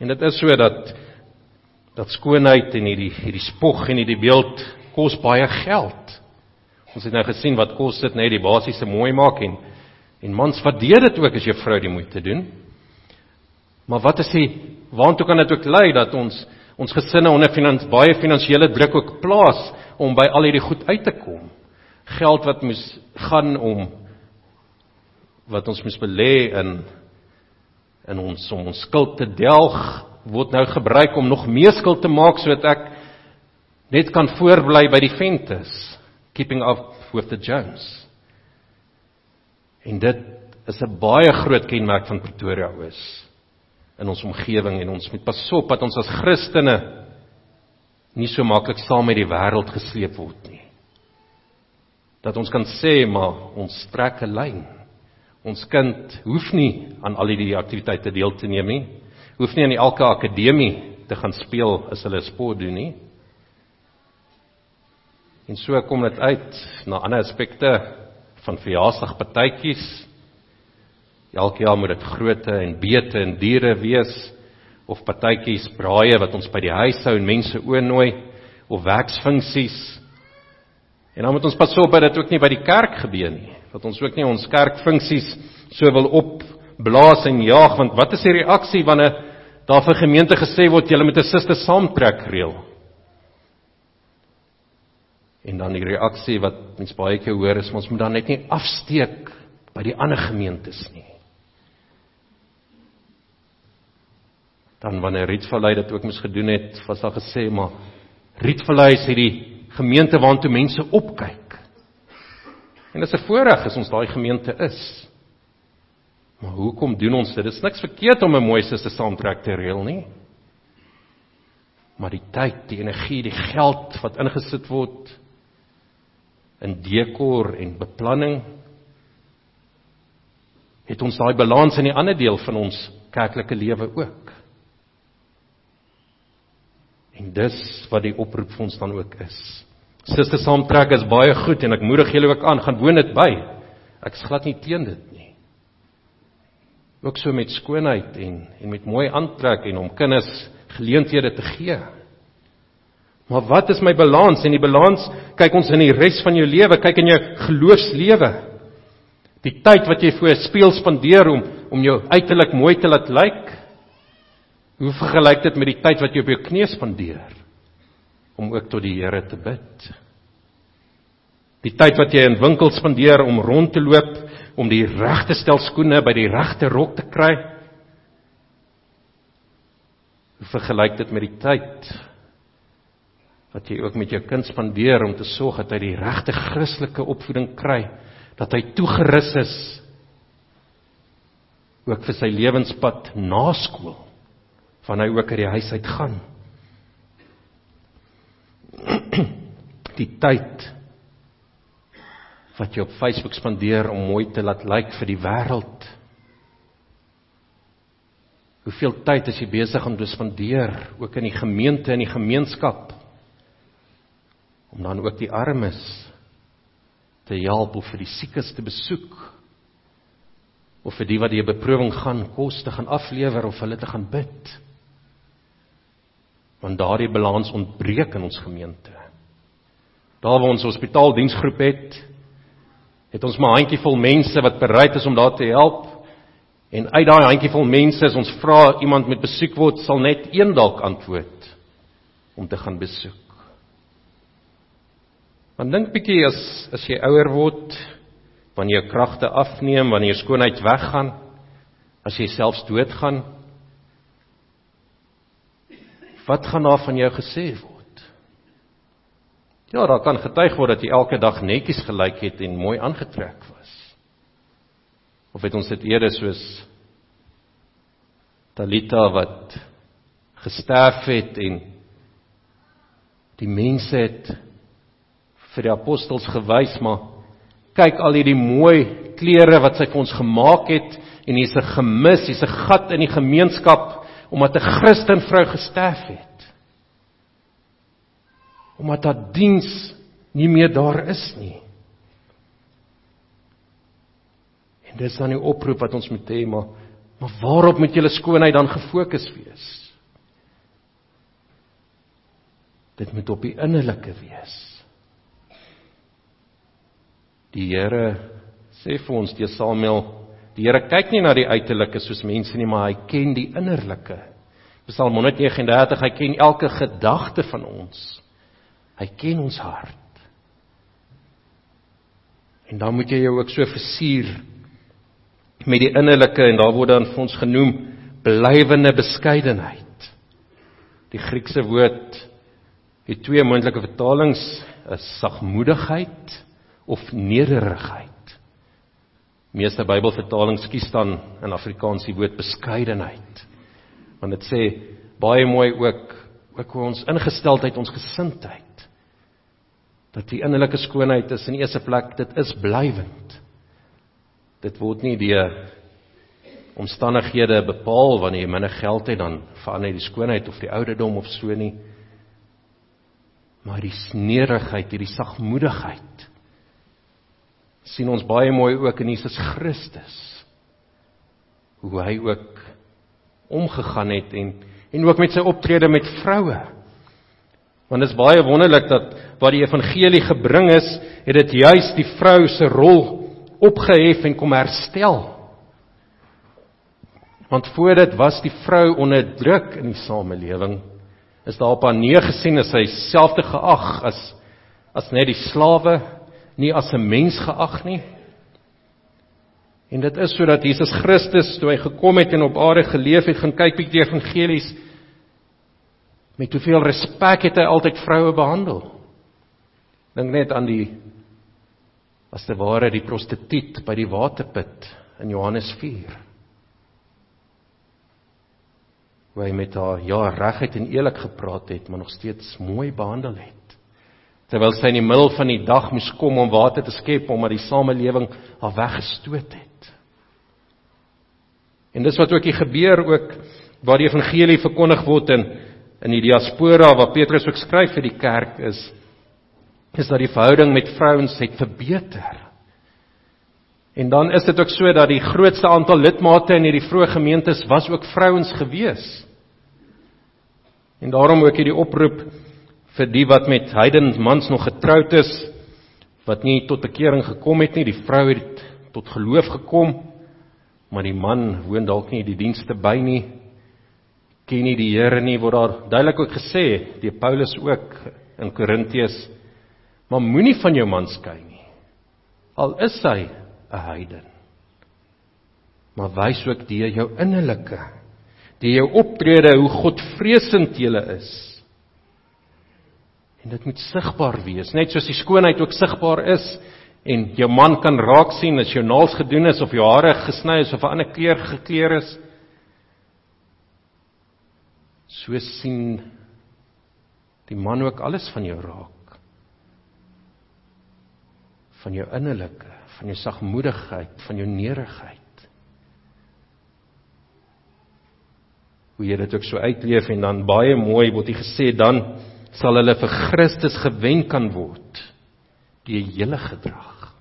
En dit is so dat skoonheid en hierdie spog en hierdie beeld kos baie geld. Ons het nou gesien wat kos dit net die basiese mooi maak, en mans waardeer dit ook as jou vrou die moeite doen. Maar waartoe kan dit ook lei dat ons gesinne onder baie finansiële druk ook plaas om by al hierdie goed uit te kom? Geld wat moes gaan om wat ons moes belê in ons om ons skuld te delg, word nou gebruik om nog meer skuld te maak, sodat ek net kan voortbly by die ventes, keeping up with the Jones. En dit is 'n baie groot kenmerk van Pretoria Oos, in ons omgewing, en ons moet pas op dat ons as Christene nie so maklik saam met die wêreld gesleep word nie. Dat ons kan sê, maar ons trek 'n lyn. Ons kind hoef nie aan al die aktiwiteite deel te neem nie, hoef nie aan elke akademie te gaan speel as hulle sport doen nie. En so kom dit uit na ander aspekte van verjaarsdagpartytjies. Elke jaar moet dit groter en beter en diere wees, of partytjies braaie wat ons by die huis hou en mense oornooi, of werksfunksies. En dan moet ons pas op dat dit ook nie by die kerk gebeur nie. Dat ons ook nie ons kerkfunksies so wil opblaas en jaag, want wat is die reaksie wanneer daar vir gemeente gesê word, julle moet 'n suster saamtrek reël? En dan die reaksie wat mens baie keer hoor is, ons moet dan net nie afsteek by die ander gemeentes nie. Dan wanneer Rietvallei dit ook moes gedoen het, was daar gesê, maar Rietvallei is hierdie gemeente waartoe mense opkyk. En dit is 'n voorreg as ons daai gemeente is. Maar hoekom doen ons dit? Dit is niks verkeerd om 'n mooi suster saamtrek te reël nie. Maar die tyd, die energie, die geld wat ingesit word in dekor en beplanning, het ons daai balans in die ander deel van ons kerklike lewe ook. En dis wat die oproep vir ons dan ook is. Suster saamtrek is baie goed, en ek moedig julle ook aan, gaan woon dit by. Ek is glad nie teen dit nie. ook so met skoonheid en met mooi aantrek en om kinders geleenthede te gee. Maar wat is my balans? En die balans, kyk ons in die res van jou lewe, kyk in jou geloofslewe. Die tyd wat jy voor 'n speel spandeer om jou uiterlik mooi te laat lyk, hoe vergelyk dit met die tyd wat jy op jou knie spandeer om ook tot die Here te bid? Die tyd wat jy in winkels spandeer om rond te loop, om die regte stel skoene by die regte rok te kry, hoe vergelyk dit met die tyd wat jy ook met jou kind spandeer om te sorg dat hy die regte Christelike opvoeding kry, dat hy toegerus is ook vir sy lewenspad na skool, van hy ook uit die huis uit gaan. Die tyd wat jy op Facebook spandeer om mooi te laat lyk vir die wêreld. Hoeveel tyd is jy besig om te spandeer, ook in die gemeente en die gemeenskap, om dan ook die armes te help of vir die siekes te besoek, of vir die wat die beproewing gaan, kos te gaan aflewer of hulle te gaan bid. Want daardie balans ontbreek in ons gemeente. Daar waar ons hospitaaldiensgroep het ons maar 'n handjievol mense wat bereid is om daar te help, en uit daai handjievol mense, as ons vra iemand met besoek word, sal net een dalk antwoord om te gaan besoek. Want dink bietjie as jy ouer word, wanneer jou kragte afneem, wanneer jou skoonheid weggaan, as jy selfs doodgaan, wat gaan daar van jou gesê word? Ja, daar kan getuig word dat jy elke dag netjies gelyk het en mooi aangetrek was. Of het ons dit eerder soos Talita wat gesterf het en die mense het vir die apostels gewys, maar kyk al hierdie mooi klere wat sy vir ons gemaak het en hier's 'n gemis, hier's 'n gat in die gemeenskap omdat 'n Christen vrou gesterf het. Omdat dat diens nie meer daar is nie. En dis dan die oproep wat ons moet hê, maar waarop moet julle skoonheid dan gefokus wees? Dit moet op die innerlike wees. Die Here sê vir ons deur Samuel, die Here kyk nie na die uiterlike soos mense nie, maar hy ken die innerlike. Psalm 139, hy ken elke gedagte van ons. Hy ken ons hart. En dan moet jy jou ook so versier met die innerlike, en daar word dan vir ons genoem, blywende beskeidenheid. Die Griekse woord het twee moontlike vertalings, sagmoedigheid of nederigheid. Meeste Bybelvertalings kies dan in Afrikaans die woord beskeidenheid. Want dit sê baie mooi ook oor ons ingesteldheid, ons gesindheid. Dat die innerlike skoonheid is in die eerste plek, dit is blywend. Dit word nie deur omstandighede bepaal, wanneer jy minder geld het, dan verander die skoonheid of die ouderdom of so nie. Maar die snerigheid, die sagmoedigheid, sien ons baie mooi ook in Jesus Christus. Hoe hy ook omgegaan het en ook met sy optrede met vroue. Want dit is baie wonderlik dat waar die evangelie gebring is, het dit juis die vrou se rol opgehef en kom herstel. Want voor dit was die vrou onder druk in die samelewing, is daar op haar neergesien, is sy self te geag as net die slawe, nie as 'n mens geag nie. En dit is sodat Jesus Christus, toe hy gekom het en op aarde geleef het, gaan kyk bietjie die evangelies, met hoeveel respek het hy altyd vroue behandel. Dink net aan die prostituut by die waterput in Johannes 4. Hoe hy met haar regheid en eerlik gepraat het, maar nog steeds mooi behandel het. Terwyl sy in die middel van die dag moes kom om water te skep, omdat die samelewing haar weggestoot het. En dis wat ook hier gebeur, ook waar die evangelie verkondig word in die diaspora, wat Petrus ook skryf vir die kerk, is dat die verhouding met vrouens het verbeter. En dan is dit ook so dat die grootste aantal lidmate in hierdie vroeë gemeentes was ook vrouens gewees. En daarom ook hierdie oproep vir die wat met heidens mans nog getroud is, wat nie tot bekering gekom het nie, die vrou het tot geloof gekom, maar die man woon dalk nie die dienste by nie, ken nie die Here nie, word daar duidelik ook gesê, deur Paulus ook in Korintiërs, maar moenie van jou man skei nie, al is hy 'n heiden, maar wys ook deur jou innerlike, deur jou optrede, hoe Godvreesend jy is, en dit moet sigbaar wees, net soos die skoonheid ook sigbaar is, en jou man kan raak sien, as jou naels gedoen is, of jou hare gesny is, of 'n ander kleur gekleer is, so sien die man ook alles van jou raak, van jou innerlike, van jou sagmoedigheid, van jou nederigheid, hoe jy dit ook so uitleef, en dan baie mooi word hier gesê, dan sal hulle vir Christus gewen kan word, die hele gedrag.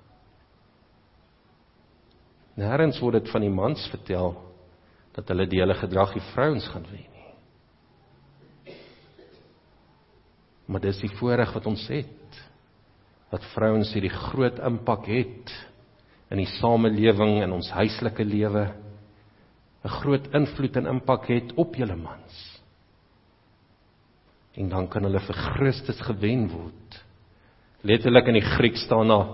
Nêrens word dit van die mans vertel, dat hulle die hele gedrag die vrouens gaan wen nie. Maar dis die voorreg wat ons het, dat vrouens hierdie groot impak het, in die samelewing, in ons huislike lewe, 'n groot invloed en impak het op julle mans. En dan kan hulle vir Christus gewen word. Letterlik in die Griek staan daar,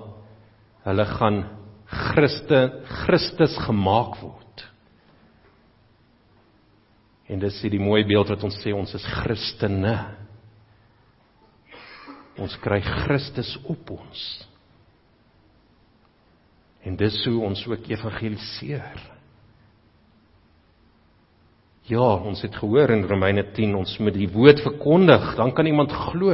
hulle gaan Christus gemaak word. En dis die mooie beeld wat ons sê, ons is Christene. Ons kry Christus op ons. En dis hoe ons ook evangeliseer. Ja, ons het gehoor in Romeine 10, ons moet die woord verkondig, dan kan iemand glo.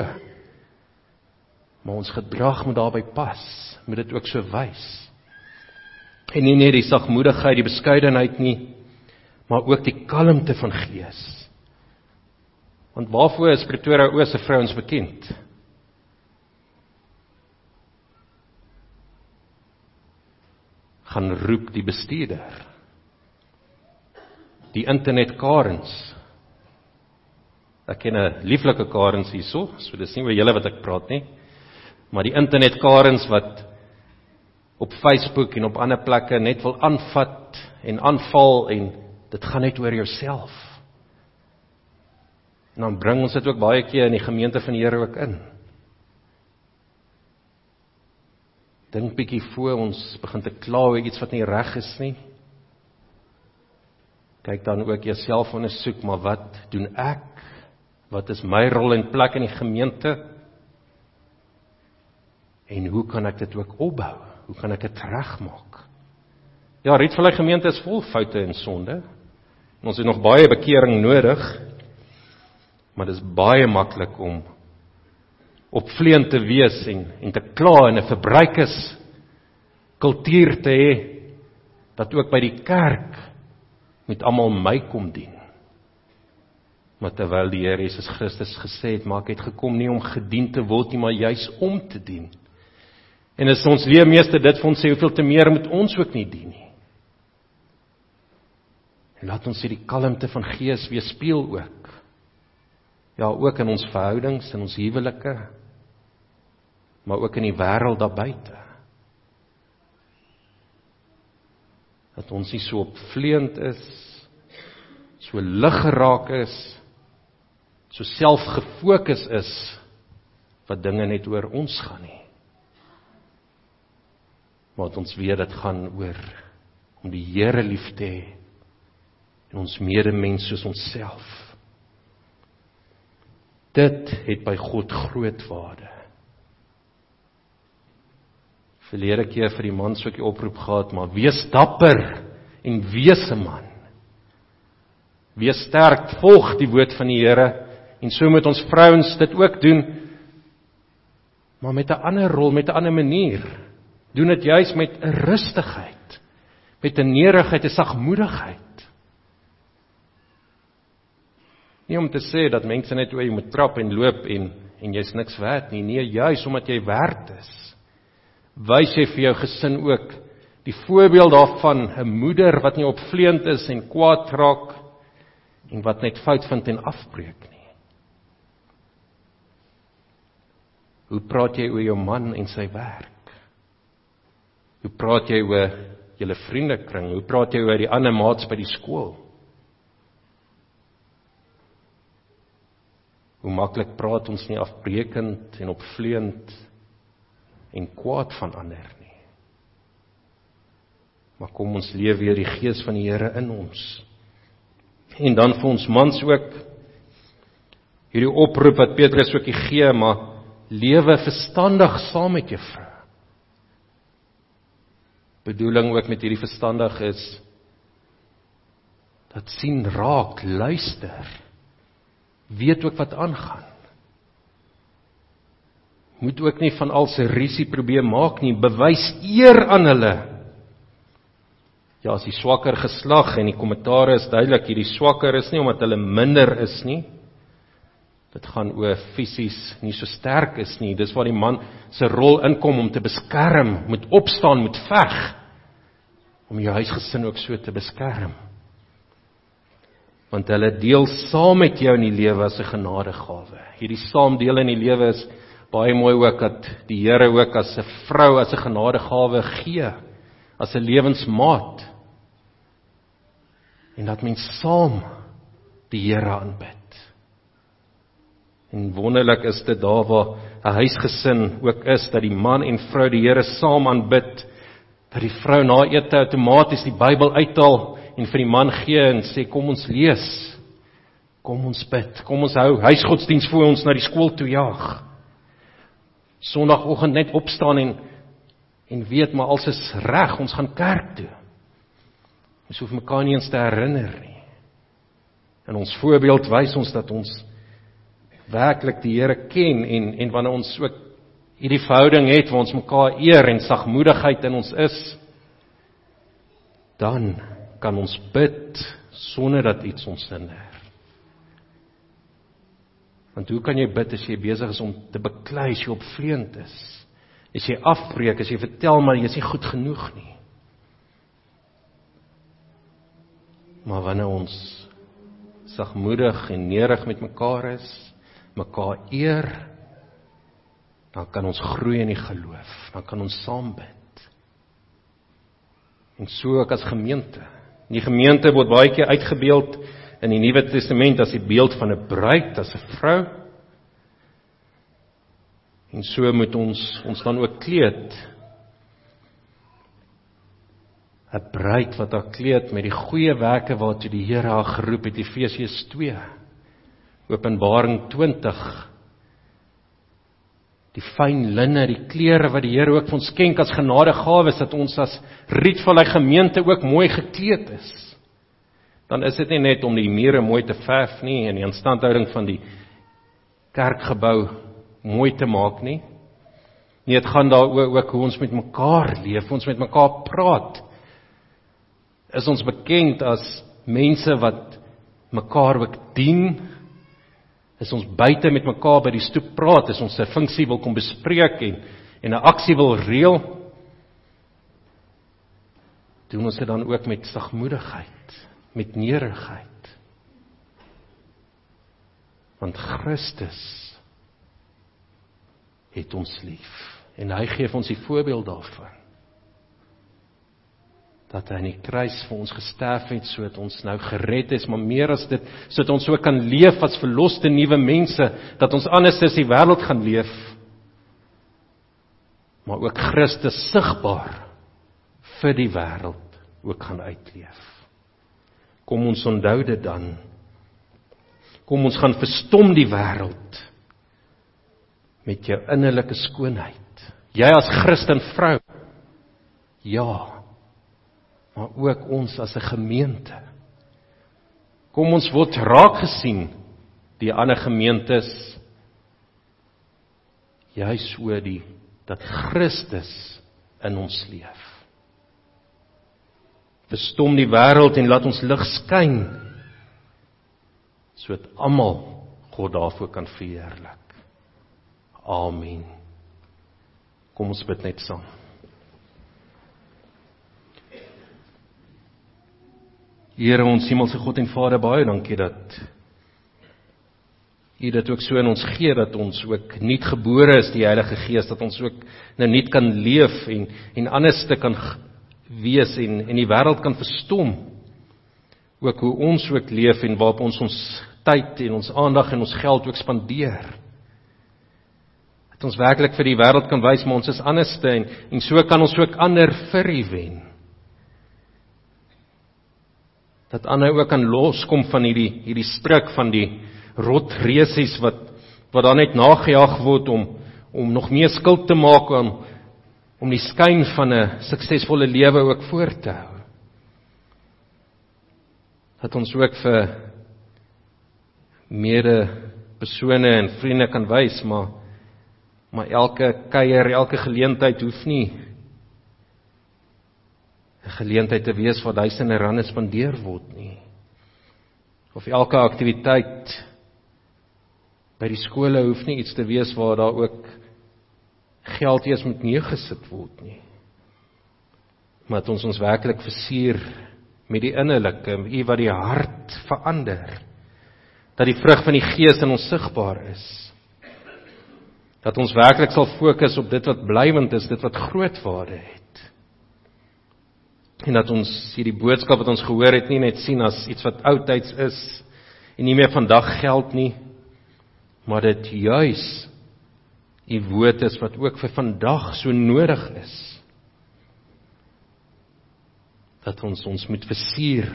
Maar ons gedrag moet daarby pas, moet dit ook so wys. En nie net die sagmoedigheid, die bescheidenheid nie, maar ook die kalmte van gees. Want waarvoor is Pretoria Oos se vrouens bekend? Gaan roep die bestuurder. Die internetkarens, ek ken 'n lieflike karens hierso, so dis nie oor julle wat ek praat nie, maar die internetkarens wat op Facebook en op ander plekke net wil aanvat en aanval en dit gaan net oor jouself. En dan bring ons dit ook baie keer in die gemeente van die Here ook in. Dink bietjie voor ons begin te kla oor iets wat nie reg is nie. Kyk dan ook jouself ondersoek, maar wat doen ek? Wat is my rol en plek in die gemeente? En hoe kan ek dit ook opbou? Hoe kan ek dit regmaak? Ja, Rietvallei gemeente is vol foute en sonde. En ons het nog baie bekering nodig. Maar dit is baie maklik om opvleend te wees en te kla en 'n verbruikerskultuur te hê dat ook by die kerk moet almal my kom dien. Maar terwyl die Here Jesus Christus gesê het, maar ek het gekom nie om gedien te word nie, maar juis om te dien. En as ons leermeester dit vir ons sê, hoeveel te meer moet ons ook nie dien nie. En laat ons hierdie kalmte van gees weerspieël ook. Ja, ook in ons verhoudings, in ons huwelike, maar ook in die wêreld daar buite. Dat ons nie so opvleend is, so lig geraak is, so selfgefokus is, wat dinge net oor ons gaan nie. Maar dat ons weet, dit gaan oor om die Here lief te hê, en ons medemens soos onsself. Dit het by God groot waarde. Verlede keer vir die mans ook die oproep gehad, maar wees dapper en wees 'n man. Wees sterk, volg die woord van die Here, en so moet ons vrouens dit ook doen, maar met 'n ander rol, met 'n ander manier. Doen dit juis met 'n rustigheid, met 'n nederigheid, 'n sagmoedigheid. Nie om te sê dat mense net oor jou moet trap en loop en jy's niks werd nie, nee, juis omdat jy werd is. Wys jy vir jou gesin ook die voorbeeld daarvan 'n moeder wat nie opvleend is en kwaad raak en wat net fout vind en afbreek nie. Hoe praat jy oor jou man en sy werk? Hoe praat jy oor julle vriendekring? Hoe praat jy oor die ander maats by die skool? Hoe maklik praat ons nie afbreekend en opvleend en kwaad van ander nie. Maar kom ons leef weer die gees van die Here in ons. En dan vir ons mans ook, hierdie oproep wat Petrus ook gee, maar lewe verstandig saam met jou vrou. Bedoeling ook met hierdie verstandig is, dat sien raak, luister, weet ook wat aangaan. Moet ook nie van al sy risie probeer maak nie, bewys eer aan hulle. Ja, as die swakker geslag, en die kommentaar is duidelik, hierdie swakker is nie omdat hulle minder is nie. Dit gaan oor fisies nie so sterk is nie, dis waar die man sy rol inkom om te beskerm, moet opstaan, moet veg, om jou huisgesin ook so te beskerm. Want hulle deel saam met jou in die lewe as 'n genadegawe. Hierdie saamdeel in die lewe is baie mooi ook dat die Here ook as 'n vrou as 'n genadegawe gee, as 'n lewensmaat. En dat mens saam die Here aanbid. En wonderlik is dit daar waar 'n huisgesin ook is, dat die man en vrou die Here saam aanbid, dat die vrou na ete outomaties die Bybel uithaal en vir die man gee en sê, kom ons lees, kom ons bid, kom ons hou huisgodsdienst voor ons na die skool toe jaag. Sondagoggend net opstaan en weet, maar alles is reg, ons gaan kerk toe. Ons hoef mekaar nie eens te herinner nie. En ons voorbeeld wys ons dat ons werklik die Here ken en wanneer ons ook hierdie verhouding het, waar ons mekaar eer en sagmoedigheid in ons is, dan kan ons bid, sonder dat iets ons hinder. Want hoe kan jy bid, as jy besig is om te beklei, as jy opvleend is, as jy afbreek, as jy vertel, maar jy is nie goed genoeg nie. Maar wanneer ons sagmoedig en nederig met mekaar is, mekaar eer, dan kan ons groei in die geloof, dan kan ons saam bid. En so ook as gemeente. Die gemeente word baie keer uitgebeeld in die Nuwe Testament as die beeld van 'n bruid, as 'n vrou. En so moet ons dan ook kleed. 'n Bruid wat haar kleed met die goeie werke waartoe die Here haar geroep het, Efesiërs 2, Openbaring 20. Die fyn linne, die klere wat die Here ook vir ons skenk as genadegawes, dat ons as Rietvallei gemeente ook mooi gekleed is. Dan is dit nie net om die mure mooi te verf nie, en die instandhouding van die kerkgebou mooi te maak nie. Nee, dit gaan daaroor ook hoe ons met mekaar leef, ons met mekaar praat. Is ons bekend as mense wat mekaar ook dien? As ons buite met mekaar by die stoep praat, as ons 'n funksie wil kom bespreek en 'n aksie wil reël, doen ons dit dan ook met sagmoedigheid, met nederigheid. Want Christus het ons lief en hy gee ons die voorbeeld daarvan, dat hy in die kruis vir ons gesterf het, sodat ons nou gered is, maar meer as dit, sodat ons ook kan leef as verloste nuwe mense, dat ons anders as die wêreld gaan leef, maar ook Christus sigbaar vir die wêreld ook gaan uitleef. Kom ons onthou dit dan. Kom ons gaan verstom die wêreld met jou innerlike skoonheid. Jy as Christen vrou, ja, maar ook ons as 'n gemeente. Kom ons word raak gesien, die ander gemeentes, juis oor dat Christus in ons leef. Verstom die wêreld en laat ons lig skyn, sodat almal God daarvoor kan verheerlik. Amen. Kom ons bid net saam. Here, ons hemelse God en Vader, baie dankie dat U dit ook so in ons gee, dat ons ook nie gebore is, die Heilige Gees, dat ons ook nou nie kan leef en anders te kan wees en die wêreld kan verstom. Ook hoe ons ook leef en waarop ons tyd en ons aandag en ons geld ook spandeer. Dat ons werklik vir die wêreld kan wys, maar ons is anders te en so kan ons ook ander vir U wen. Dat ander ook kan loskom van hierdie struik van die rotreesies wat daar net nagejaag word om nog meer skuld te maak om die skyn van 'n suksesvolle lewe ook voort te hou. Dat ons ook vir meerdere persone en vriende kan wys, maar elke kuier, elke geleentheid hoef nie 'n geleentheid te wees waar duisende rande spandeer word nie. Of elke aktiwiteit by die skole hoef nie iets te wees waar daar ook geld eers moet neergesit word nie. Maar dat ons werklik versier met die innerlike, met U wat die hart verander, dat die vrug van die Gees in ons sigbaar is. Dat ons werklik sal fokus op dit wat blywend is, dit wat groot waarde het. En dat ons hierdie boodskap wat ons gehoor het nie net sien as iets wat oudtyds is en nie meer vandag geld nie, maar dit juis die woord is wat ook vir vandag so nodig is. Dat ons moet versier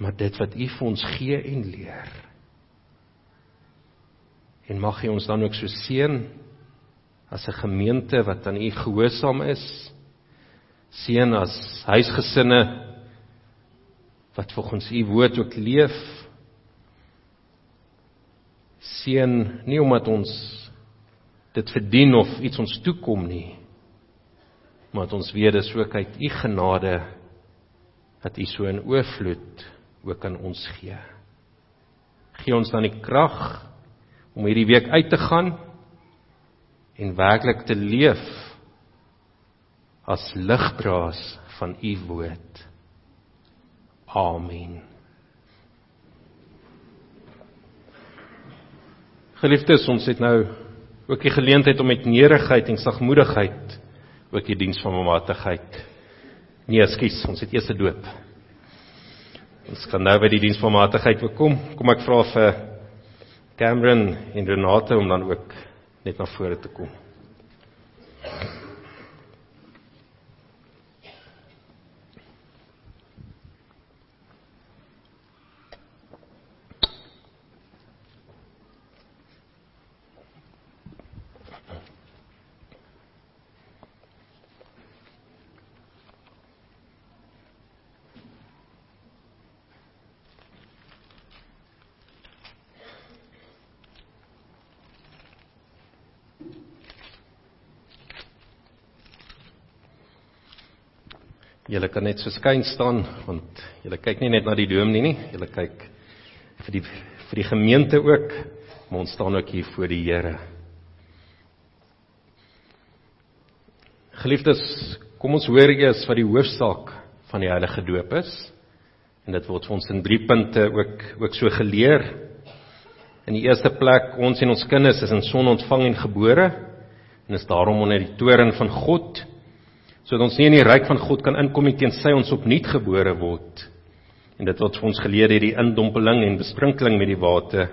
met dit wat U vir ons gee en leer. En mag U ons dan ook so seën as 'n gemeente wat aan U gehoorsaam is, seën as huisgesinne wat volgens U woord ook leef. Seën nie omdat ons dit verdien of iets ons toekom nie, maar dat ons weet dis ook uit U genade dat U so in oorvloed ook aan ons gee. Gee ons dan die krag om hierdie week uit te gaan en werklik te leef as ligdraers van U woord. Amen. Geliefdes, ons het nou ook die geleentheid om met nederigheid en sagmoedigheid ook die diens van volmaatigheid. Ons het eers die doop. Ons kan nou by die diens van volmaatigheid ook kom. Kom ek vra vir Cameron en Renate om dan ook net na vore te kom. Julle kan net so skyn staan, want julle kyk nie net na die dominee nie, julle kyk vir die gemeente ook, maar ons staan ook hier voor die Here. Geliefdes, kom ons hoor eers wat die hoofsaak van die heilige doop is, en dit word vir ons in 3 punte ook so geleer. In die eerste plek, ons en ons kinders is in son ontvang en gebore, en is daarom onder die toorn van God, sodat ons nie in die ryk van God kan inkom nie, tensy ons opnuut gebore word. En dit wat vir ons geleer het, die indompeling en besprinkeling met die water,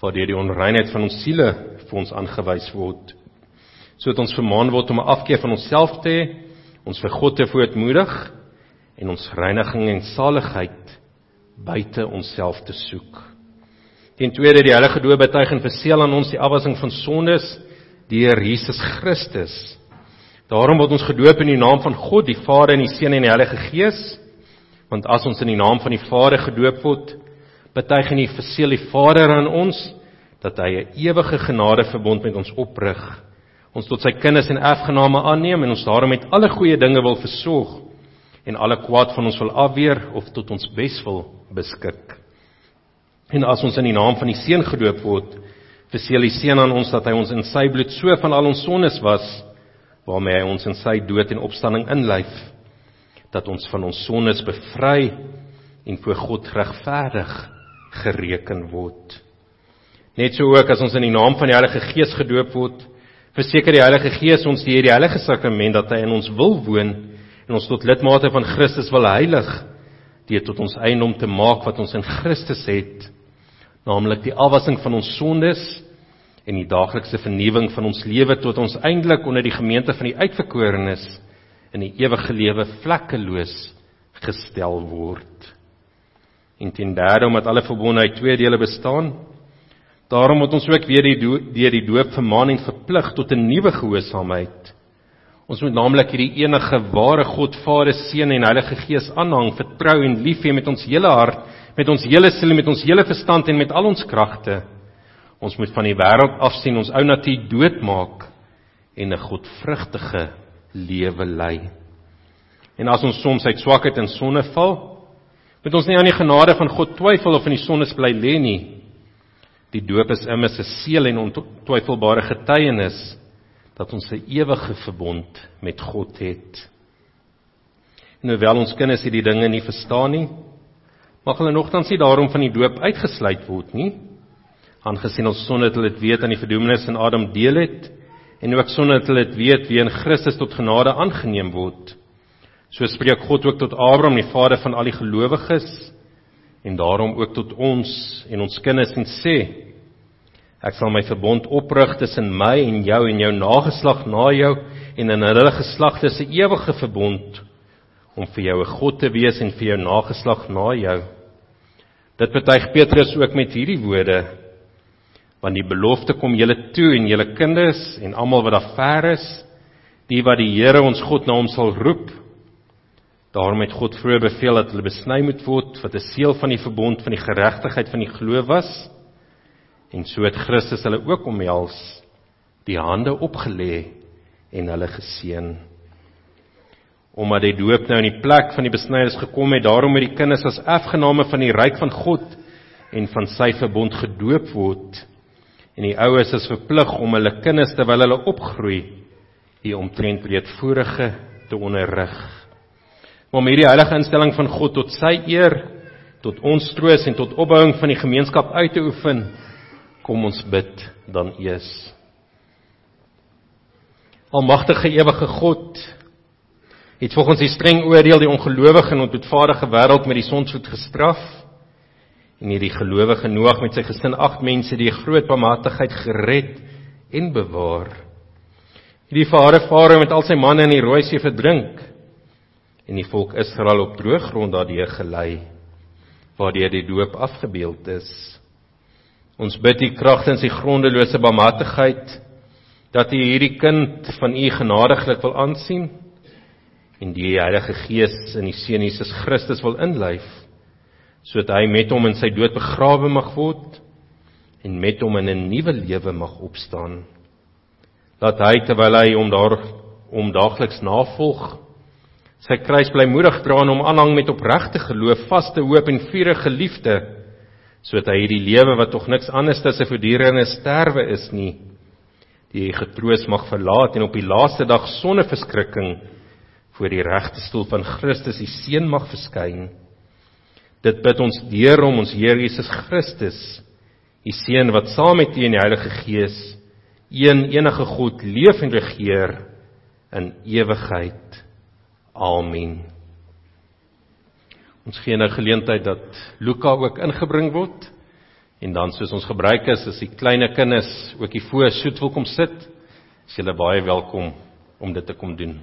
waardeur die onreinheid van ons siele vir ons aangewys word, sodat ons vermaan word om 'n afkeer van onsself te hê, ons vir God te voortmoedig, en ons reiniging en saligheid buite onsself te soek. Ten tweede, die heilige doop betuig en verseël aan ons die afwassing van sondes deur Jesus Christus. Daarom word ons gedoop in die naam van God, die Vader en die Seun en die Heilige Gees, want as ons in die naam van die Vader gedoop word, betuig en verseël die Vader aan ons, dat hy 'n ewige genadeverbond met ons oprig, ons tot sy kinders en erfgename aanneem, en ons daarom met alle goeie dinge wil versorg, en alle kwaad van ons wil afweer, of tot ons bes wil beskik. En as ons in die naam van die Seun gedoop word, verseël die Seun aan ons, dat hy ons in sy bloed so van al ons sondes was, waarmee hy ons in sy dood en opstanding inlyf. dat ons van ons sondes bevry en voor God regverdig gereken word. Net so ook as ons in die naam van die Heilige Gees gedoop word, verseker die Heilige Gees ons deur die Heilige Sakrament dat hy in ons wil woon en ons tot lidmate van Christus wil heilig, deur tot ons eiendom te maak wat ons in Christus het, naamlik die afwassing van ons sondes en die daaglikse vernuwing van ons lewe tot ons eindelik onder die gemeente van die uitverkorenes in die ewige lewe vlekkeloos gestel word. En ten derde, omdat alle verbonde uit twee dele bestaan, daarom moet ons ook weer deur die doop vermaan en verplig tot 'n nuwe gehoorsaamheid. Ons moet naamlik hierdie enige ware God, Vader, Seun en Heilige Gees aanhang, vertrou en lief hê met ons hele hart, met ons hele siel, met ons hele verstand en met al ons kragte. Ons moet van die wêreld afsien, ons ou natuur doodmaak en 'n godvrugtige lewe lei. En as ons soms uit swakheid en sonde val, moet ons nie aan die genade van God twyfel of in die sondes bly lê nie. Die doop is immers 'n seël en ontwyfelbare getuienis dat ons 'n ewige verbond met God het. En hoewel ons kinders hierdie dinge nie verstaan nie, mag hulle nogtans nie daarom van die doop uitgesluit word nie, aangesien ons sonder dat hulle dit weet aan die verdoemenis in Adam deel het, en ook sonder dat hulle dit weet wie in Christus tot genade aangeneem word. So spreek God ook tot Abraham, die vader van al die gelowiges, en daarom ook tot ons en ons kinders en sê, ek sal my verbond oprig tussen my en jou nageslag na jou, en in hulle geslag is 'n ewige verbond, om vir jou 'n God te wees en vir jou nageslag na jou. Dit betuig Petrus ook met hierdie woorde, want die belofte kom julle toe en julle kinders en almal wat daar ver is, die wat die Here ons God na hom sal roep. Daarom het God vroeër beveel dat hulle besny moet word, wat 'n seël van die verbond van die geregtigheid van die geloof was, en so het Christus hulle ook omhels, die hande opgelê en hulle geseën. Omdat die doop nou in die plek van die besnydenis gekom het, daarom moet die kinders as erfgename van die ryk van God en van sy verbond gedoop word, en die ouers is verplig om hulle kinders terwyl hulle opgroei, die omtrent breedvoerige te onderrig. Maar om hierdie heilige instelling van God tot sy eer, tot ons troos en tot opbouing van die gemeenskap uit te oefen, kom ons bid dan eers. Almagtige ewige God, het volgens die streng oordeel die ongelowige en onboetvaardige wêreld met die sondsvloed gestraf, en hierdie gelowige Noag met sy gesin 8 mense die groot barmhartigheid gered en bewaar. Hierdie vader Farao met al sy manne in die Rooi See verdrink, en die volk Israel op droë grond daardeur gelei, waardeur die doop afgebeeld is. Ons bid U kragtens die grondelose barmhartigheid, dat U hierdie kind van U genadiglik wil aansien, en die Heilige Gees in die Seun Jesus Christus wil inlyf, sodat hy met hom in sy dood begrawe mag word, en met hom in 'n nuwe lewe mag opstaan. Laat hy, terwyl hy hom daagliks navolg, sy kruis blymoedig dra en hom aanhang met opregte geloof, vaste hoop en vurige liefde, sodat hy hierdie lewe wat tog niks anders as 'n voortdurende sterwe is nie, die getroos mag verlaat en op die laaste dag sonder verskrikking voor die regte stoel van Christus die Seun mag verskyn. Dit bid ons deur om ons Here Jesus Christus, die Seun wat saam met U en die Heilige Gees, enige God leef en regeer in ewigheid. Amen. Ons gee nou geleentheid dat Luca ook ingebring word, en dan soos ons gebruik is, as die kleine kinders ook hier voor soet wil kom sit, is julle baie welkom om dit te kom doen.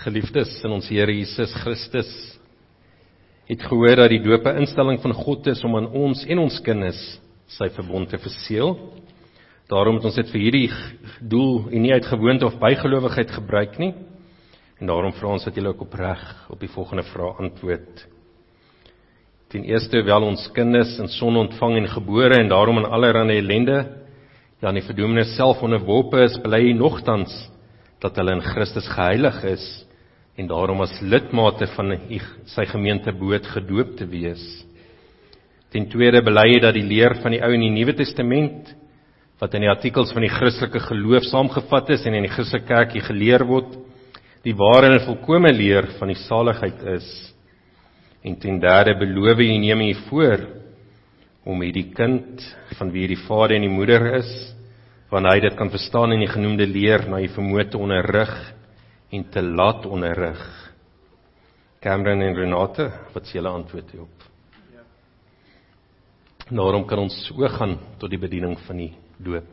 Geliefdes in ons Here Jesus Christus, het gehoor dat die doop 'n instelling van God is om aan ons en ons kinders sy verbond te verseël. Daarom het ons dit vir hierdie doel en nie uit gewoonte of bygelowigheid gebruik nie. En daarom vra ons dat julle ook opreg op die volgende vraag antwoord. Ten eerste, wel ons kinders in son ontvang en gebore en daarom in allerhande ellende, ja in die verdoemenis self onderworpe is, bely nogtans dat hulle in Christus geheilig is en daarom as lidmate van sy gemeente behoort gedoop te wees. Ten tweede, bely dat die leer van die Ou en die Nuwe Testament, wat in die artikels van die Christelike geloof saamgevat is en in die Christelike kerkie geleer word, die ware en volkome leer van die saligheid is. En ten derde, beloof en neem u voor om hierdie kind, van wie die vader en die moeder is, wanneer hy dit kan verstaan en die genoemde leer na die vermoë te onderrig en te laat onderrig. Cameron en Renate, wat is julle antwoord hierop? Daarom kan ons ook gaan tot die bediening van die doop.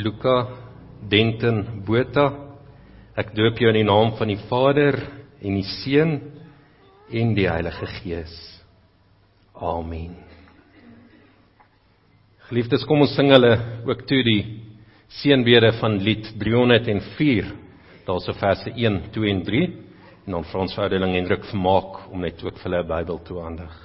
Luca, Denton, Botha, ek doop jou in die naam van die Vader en die Seun en die Heilige Gees. Amen. Geliefdes, kom ons sing hulle ook toe die seënbede van lied 304, daar's verse 1, 2 en 3, en dan vir ons ouderling Hendrik Vermaak om net ook vir hulle 'n Bybel toe aandig.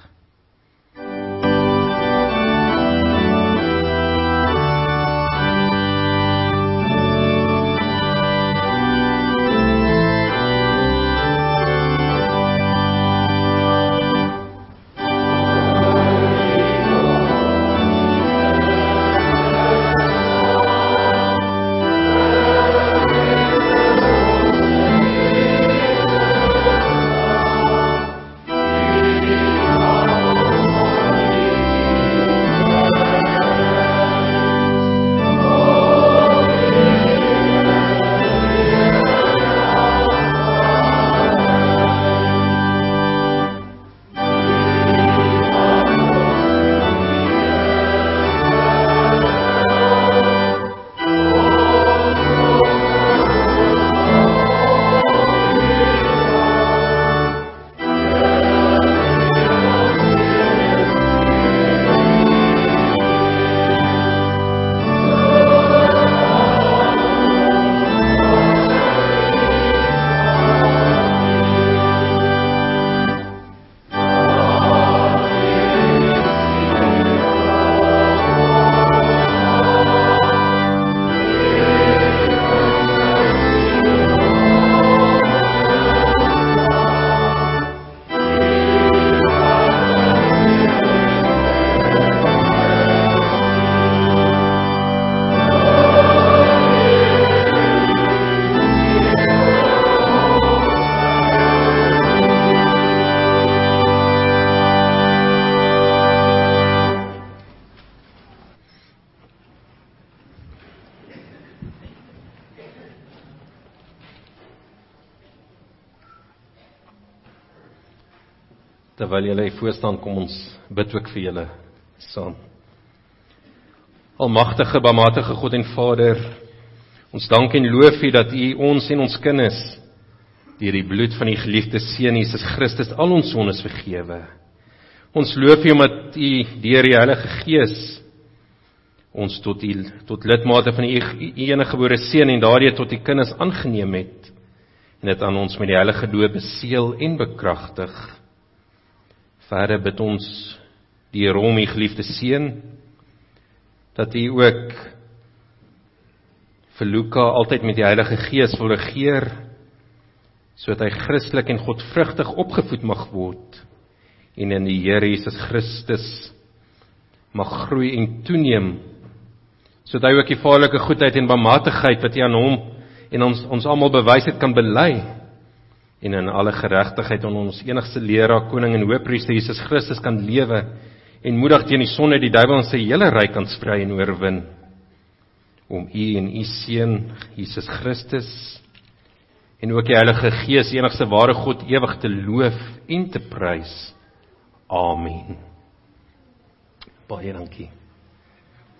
Terwyl julle hier voorstaan, kom ons bid ook vir julle saam. Almagtige, bemagtige God en Vader, ons dank en loof U dat U ons en ons kinders deur die bloed van U geliefde Seun Jesus Christus al ons sondes vergewe. Ons loof U omdat U deur die Heilige Gees ons tot lidmate van U eniggebore Seun en daardie tot U kinders aangeneem het en dit aan ons met die Heilige Doop beseël en bekragtig. Vader, bid ons deur hom, U geliefde Seun, dat U ook vir Luca altyd met die Heilige Gees wil regeer, sodat hy Christelik en Godvrugtig opgevoed mag word, en in die Here Jesus Christus mag groei en toeneem, sodat hy ook die vaderlike goedheid en barmhartigheid wat U aan hom en ons almal bewys het kan bely, en in alle geregtigheid aan ons enigste leraar, koning en hoëpriester Jesus Christus kan lewe en moedig teen die sonde, die duiwel en sy hele ryk kan sprei en oorwin. Om U en U Seun Jesus Christus en ook die Heilige Gees, enigste ware God, ewig te loof en te prys. Amen. Baie dankie.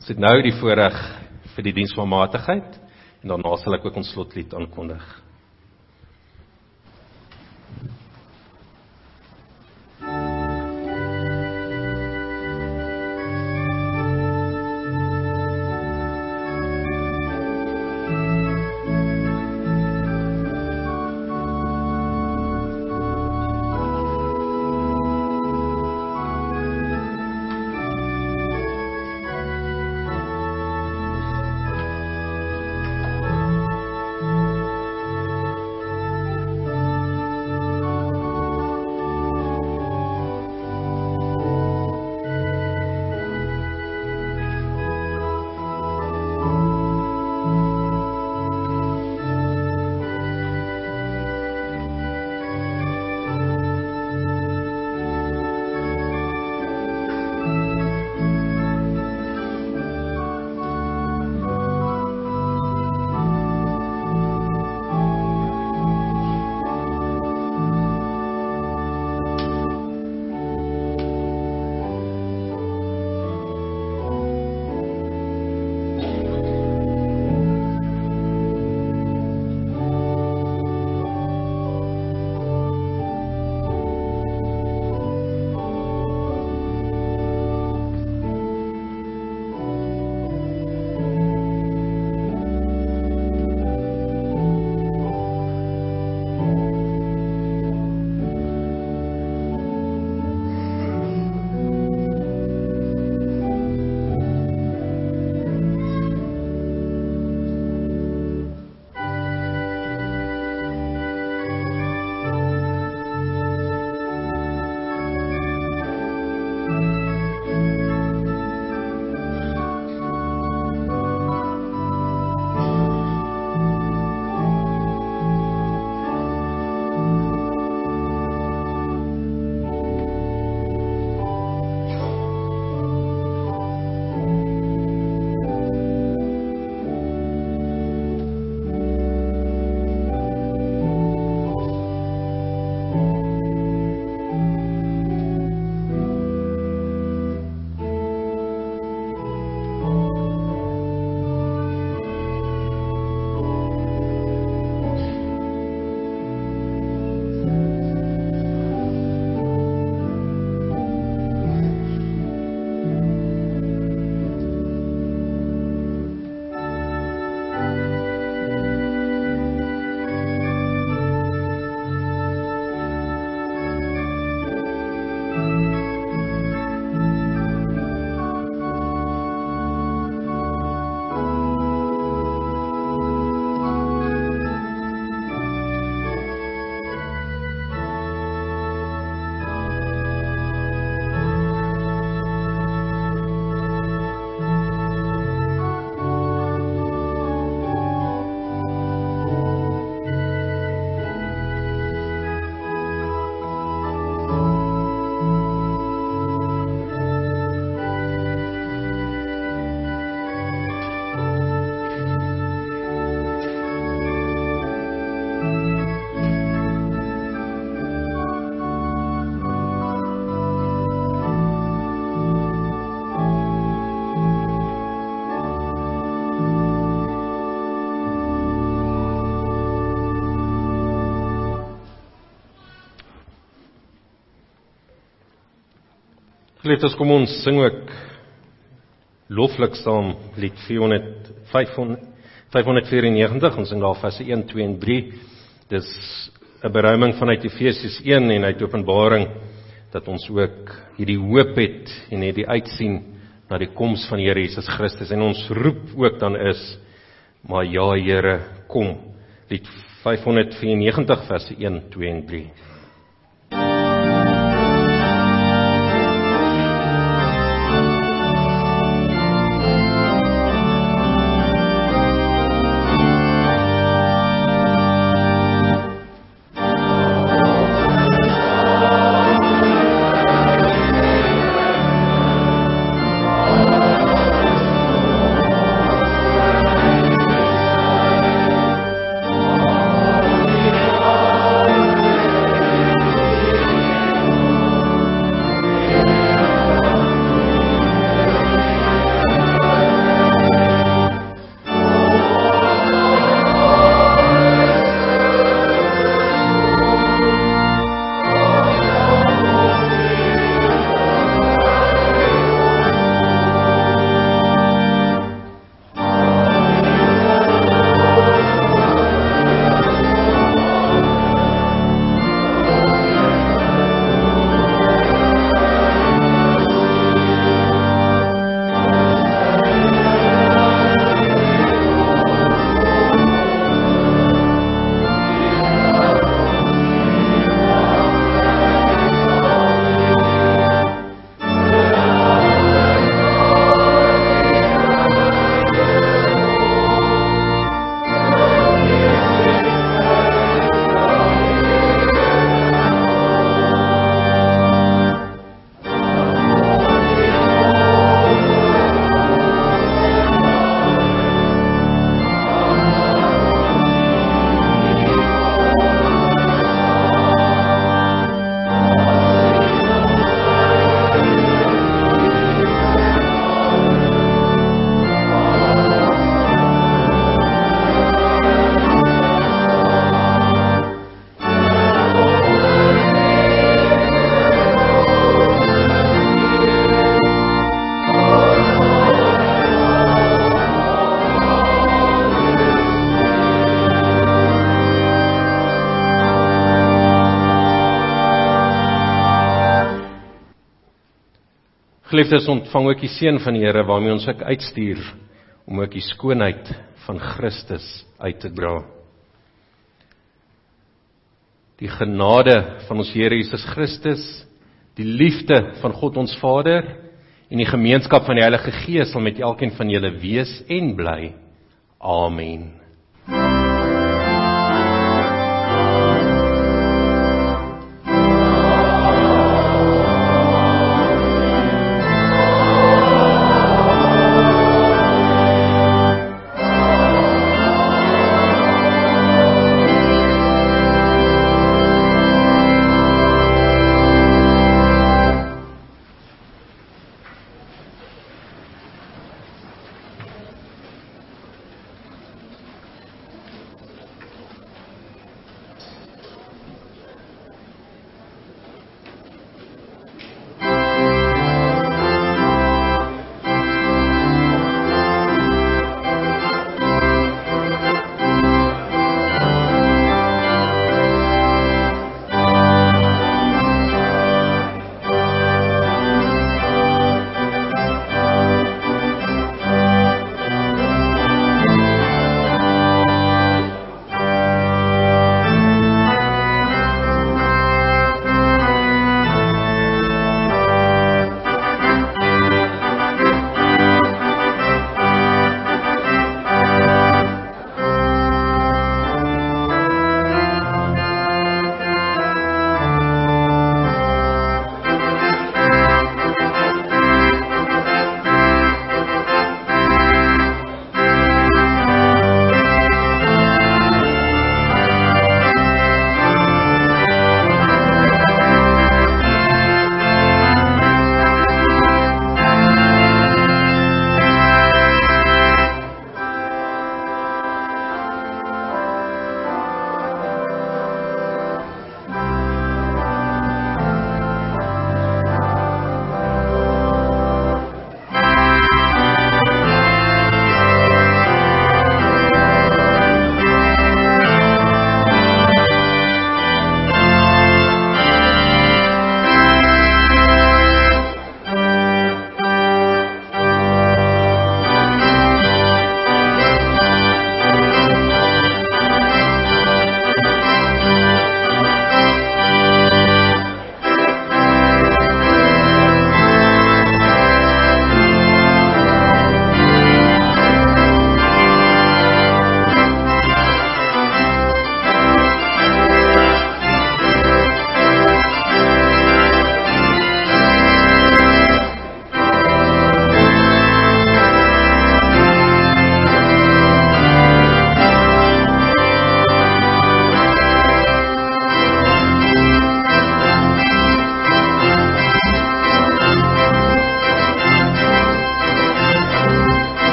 Ons het nou die voorreg vir die diens van matigheid, en daarna sal ek ook ons slotlied aankondig. Geliefdes, kom ons sing ook loflik saam lied 594, ons sing daar verse 1, 2 en 3. Dis 'n beruiming vanuit Efesiërs 1 en uit Openbaring, dat ons ook hierdie hoop het en hierdie uitsien na die koms van die Here Jesus Christus, en ons roep ook dan is, maar ja Here, kom. Lied 594 verse 1, 2 en 3. Geliefdes, ontvang ook die seën van die Here waarmee ons ook uitstuur om ook die skoonheid van Christus uit te dra. Die genade van ons Here Jesus Christus, die liefde van God ons Vader en die gemeenskap van die Heilige Gees sal met elkeen van julle wees en bly. Amen.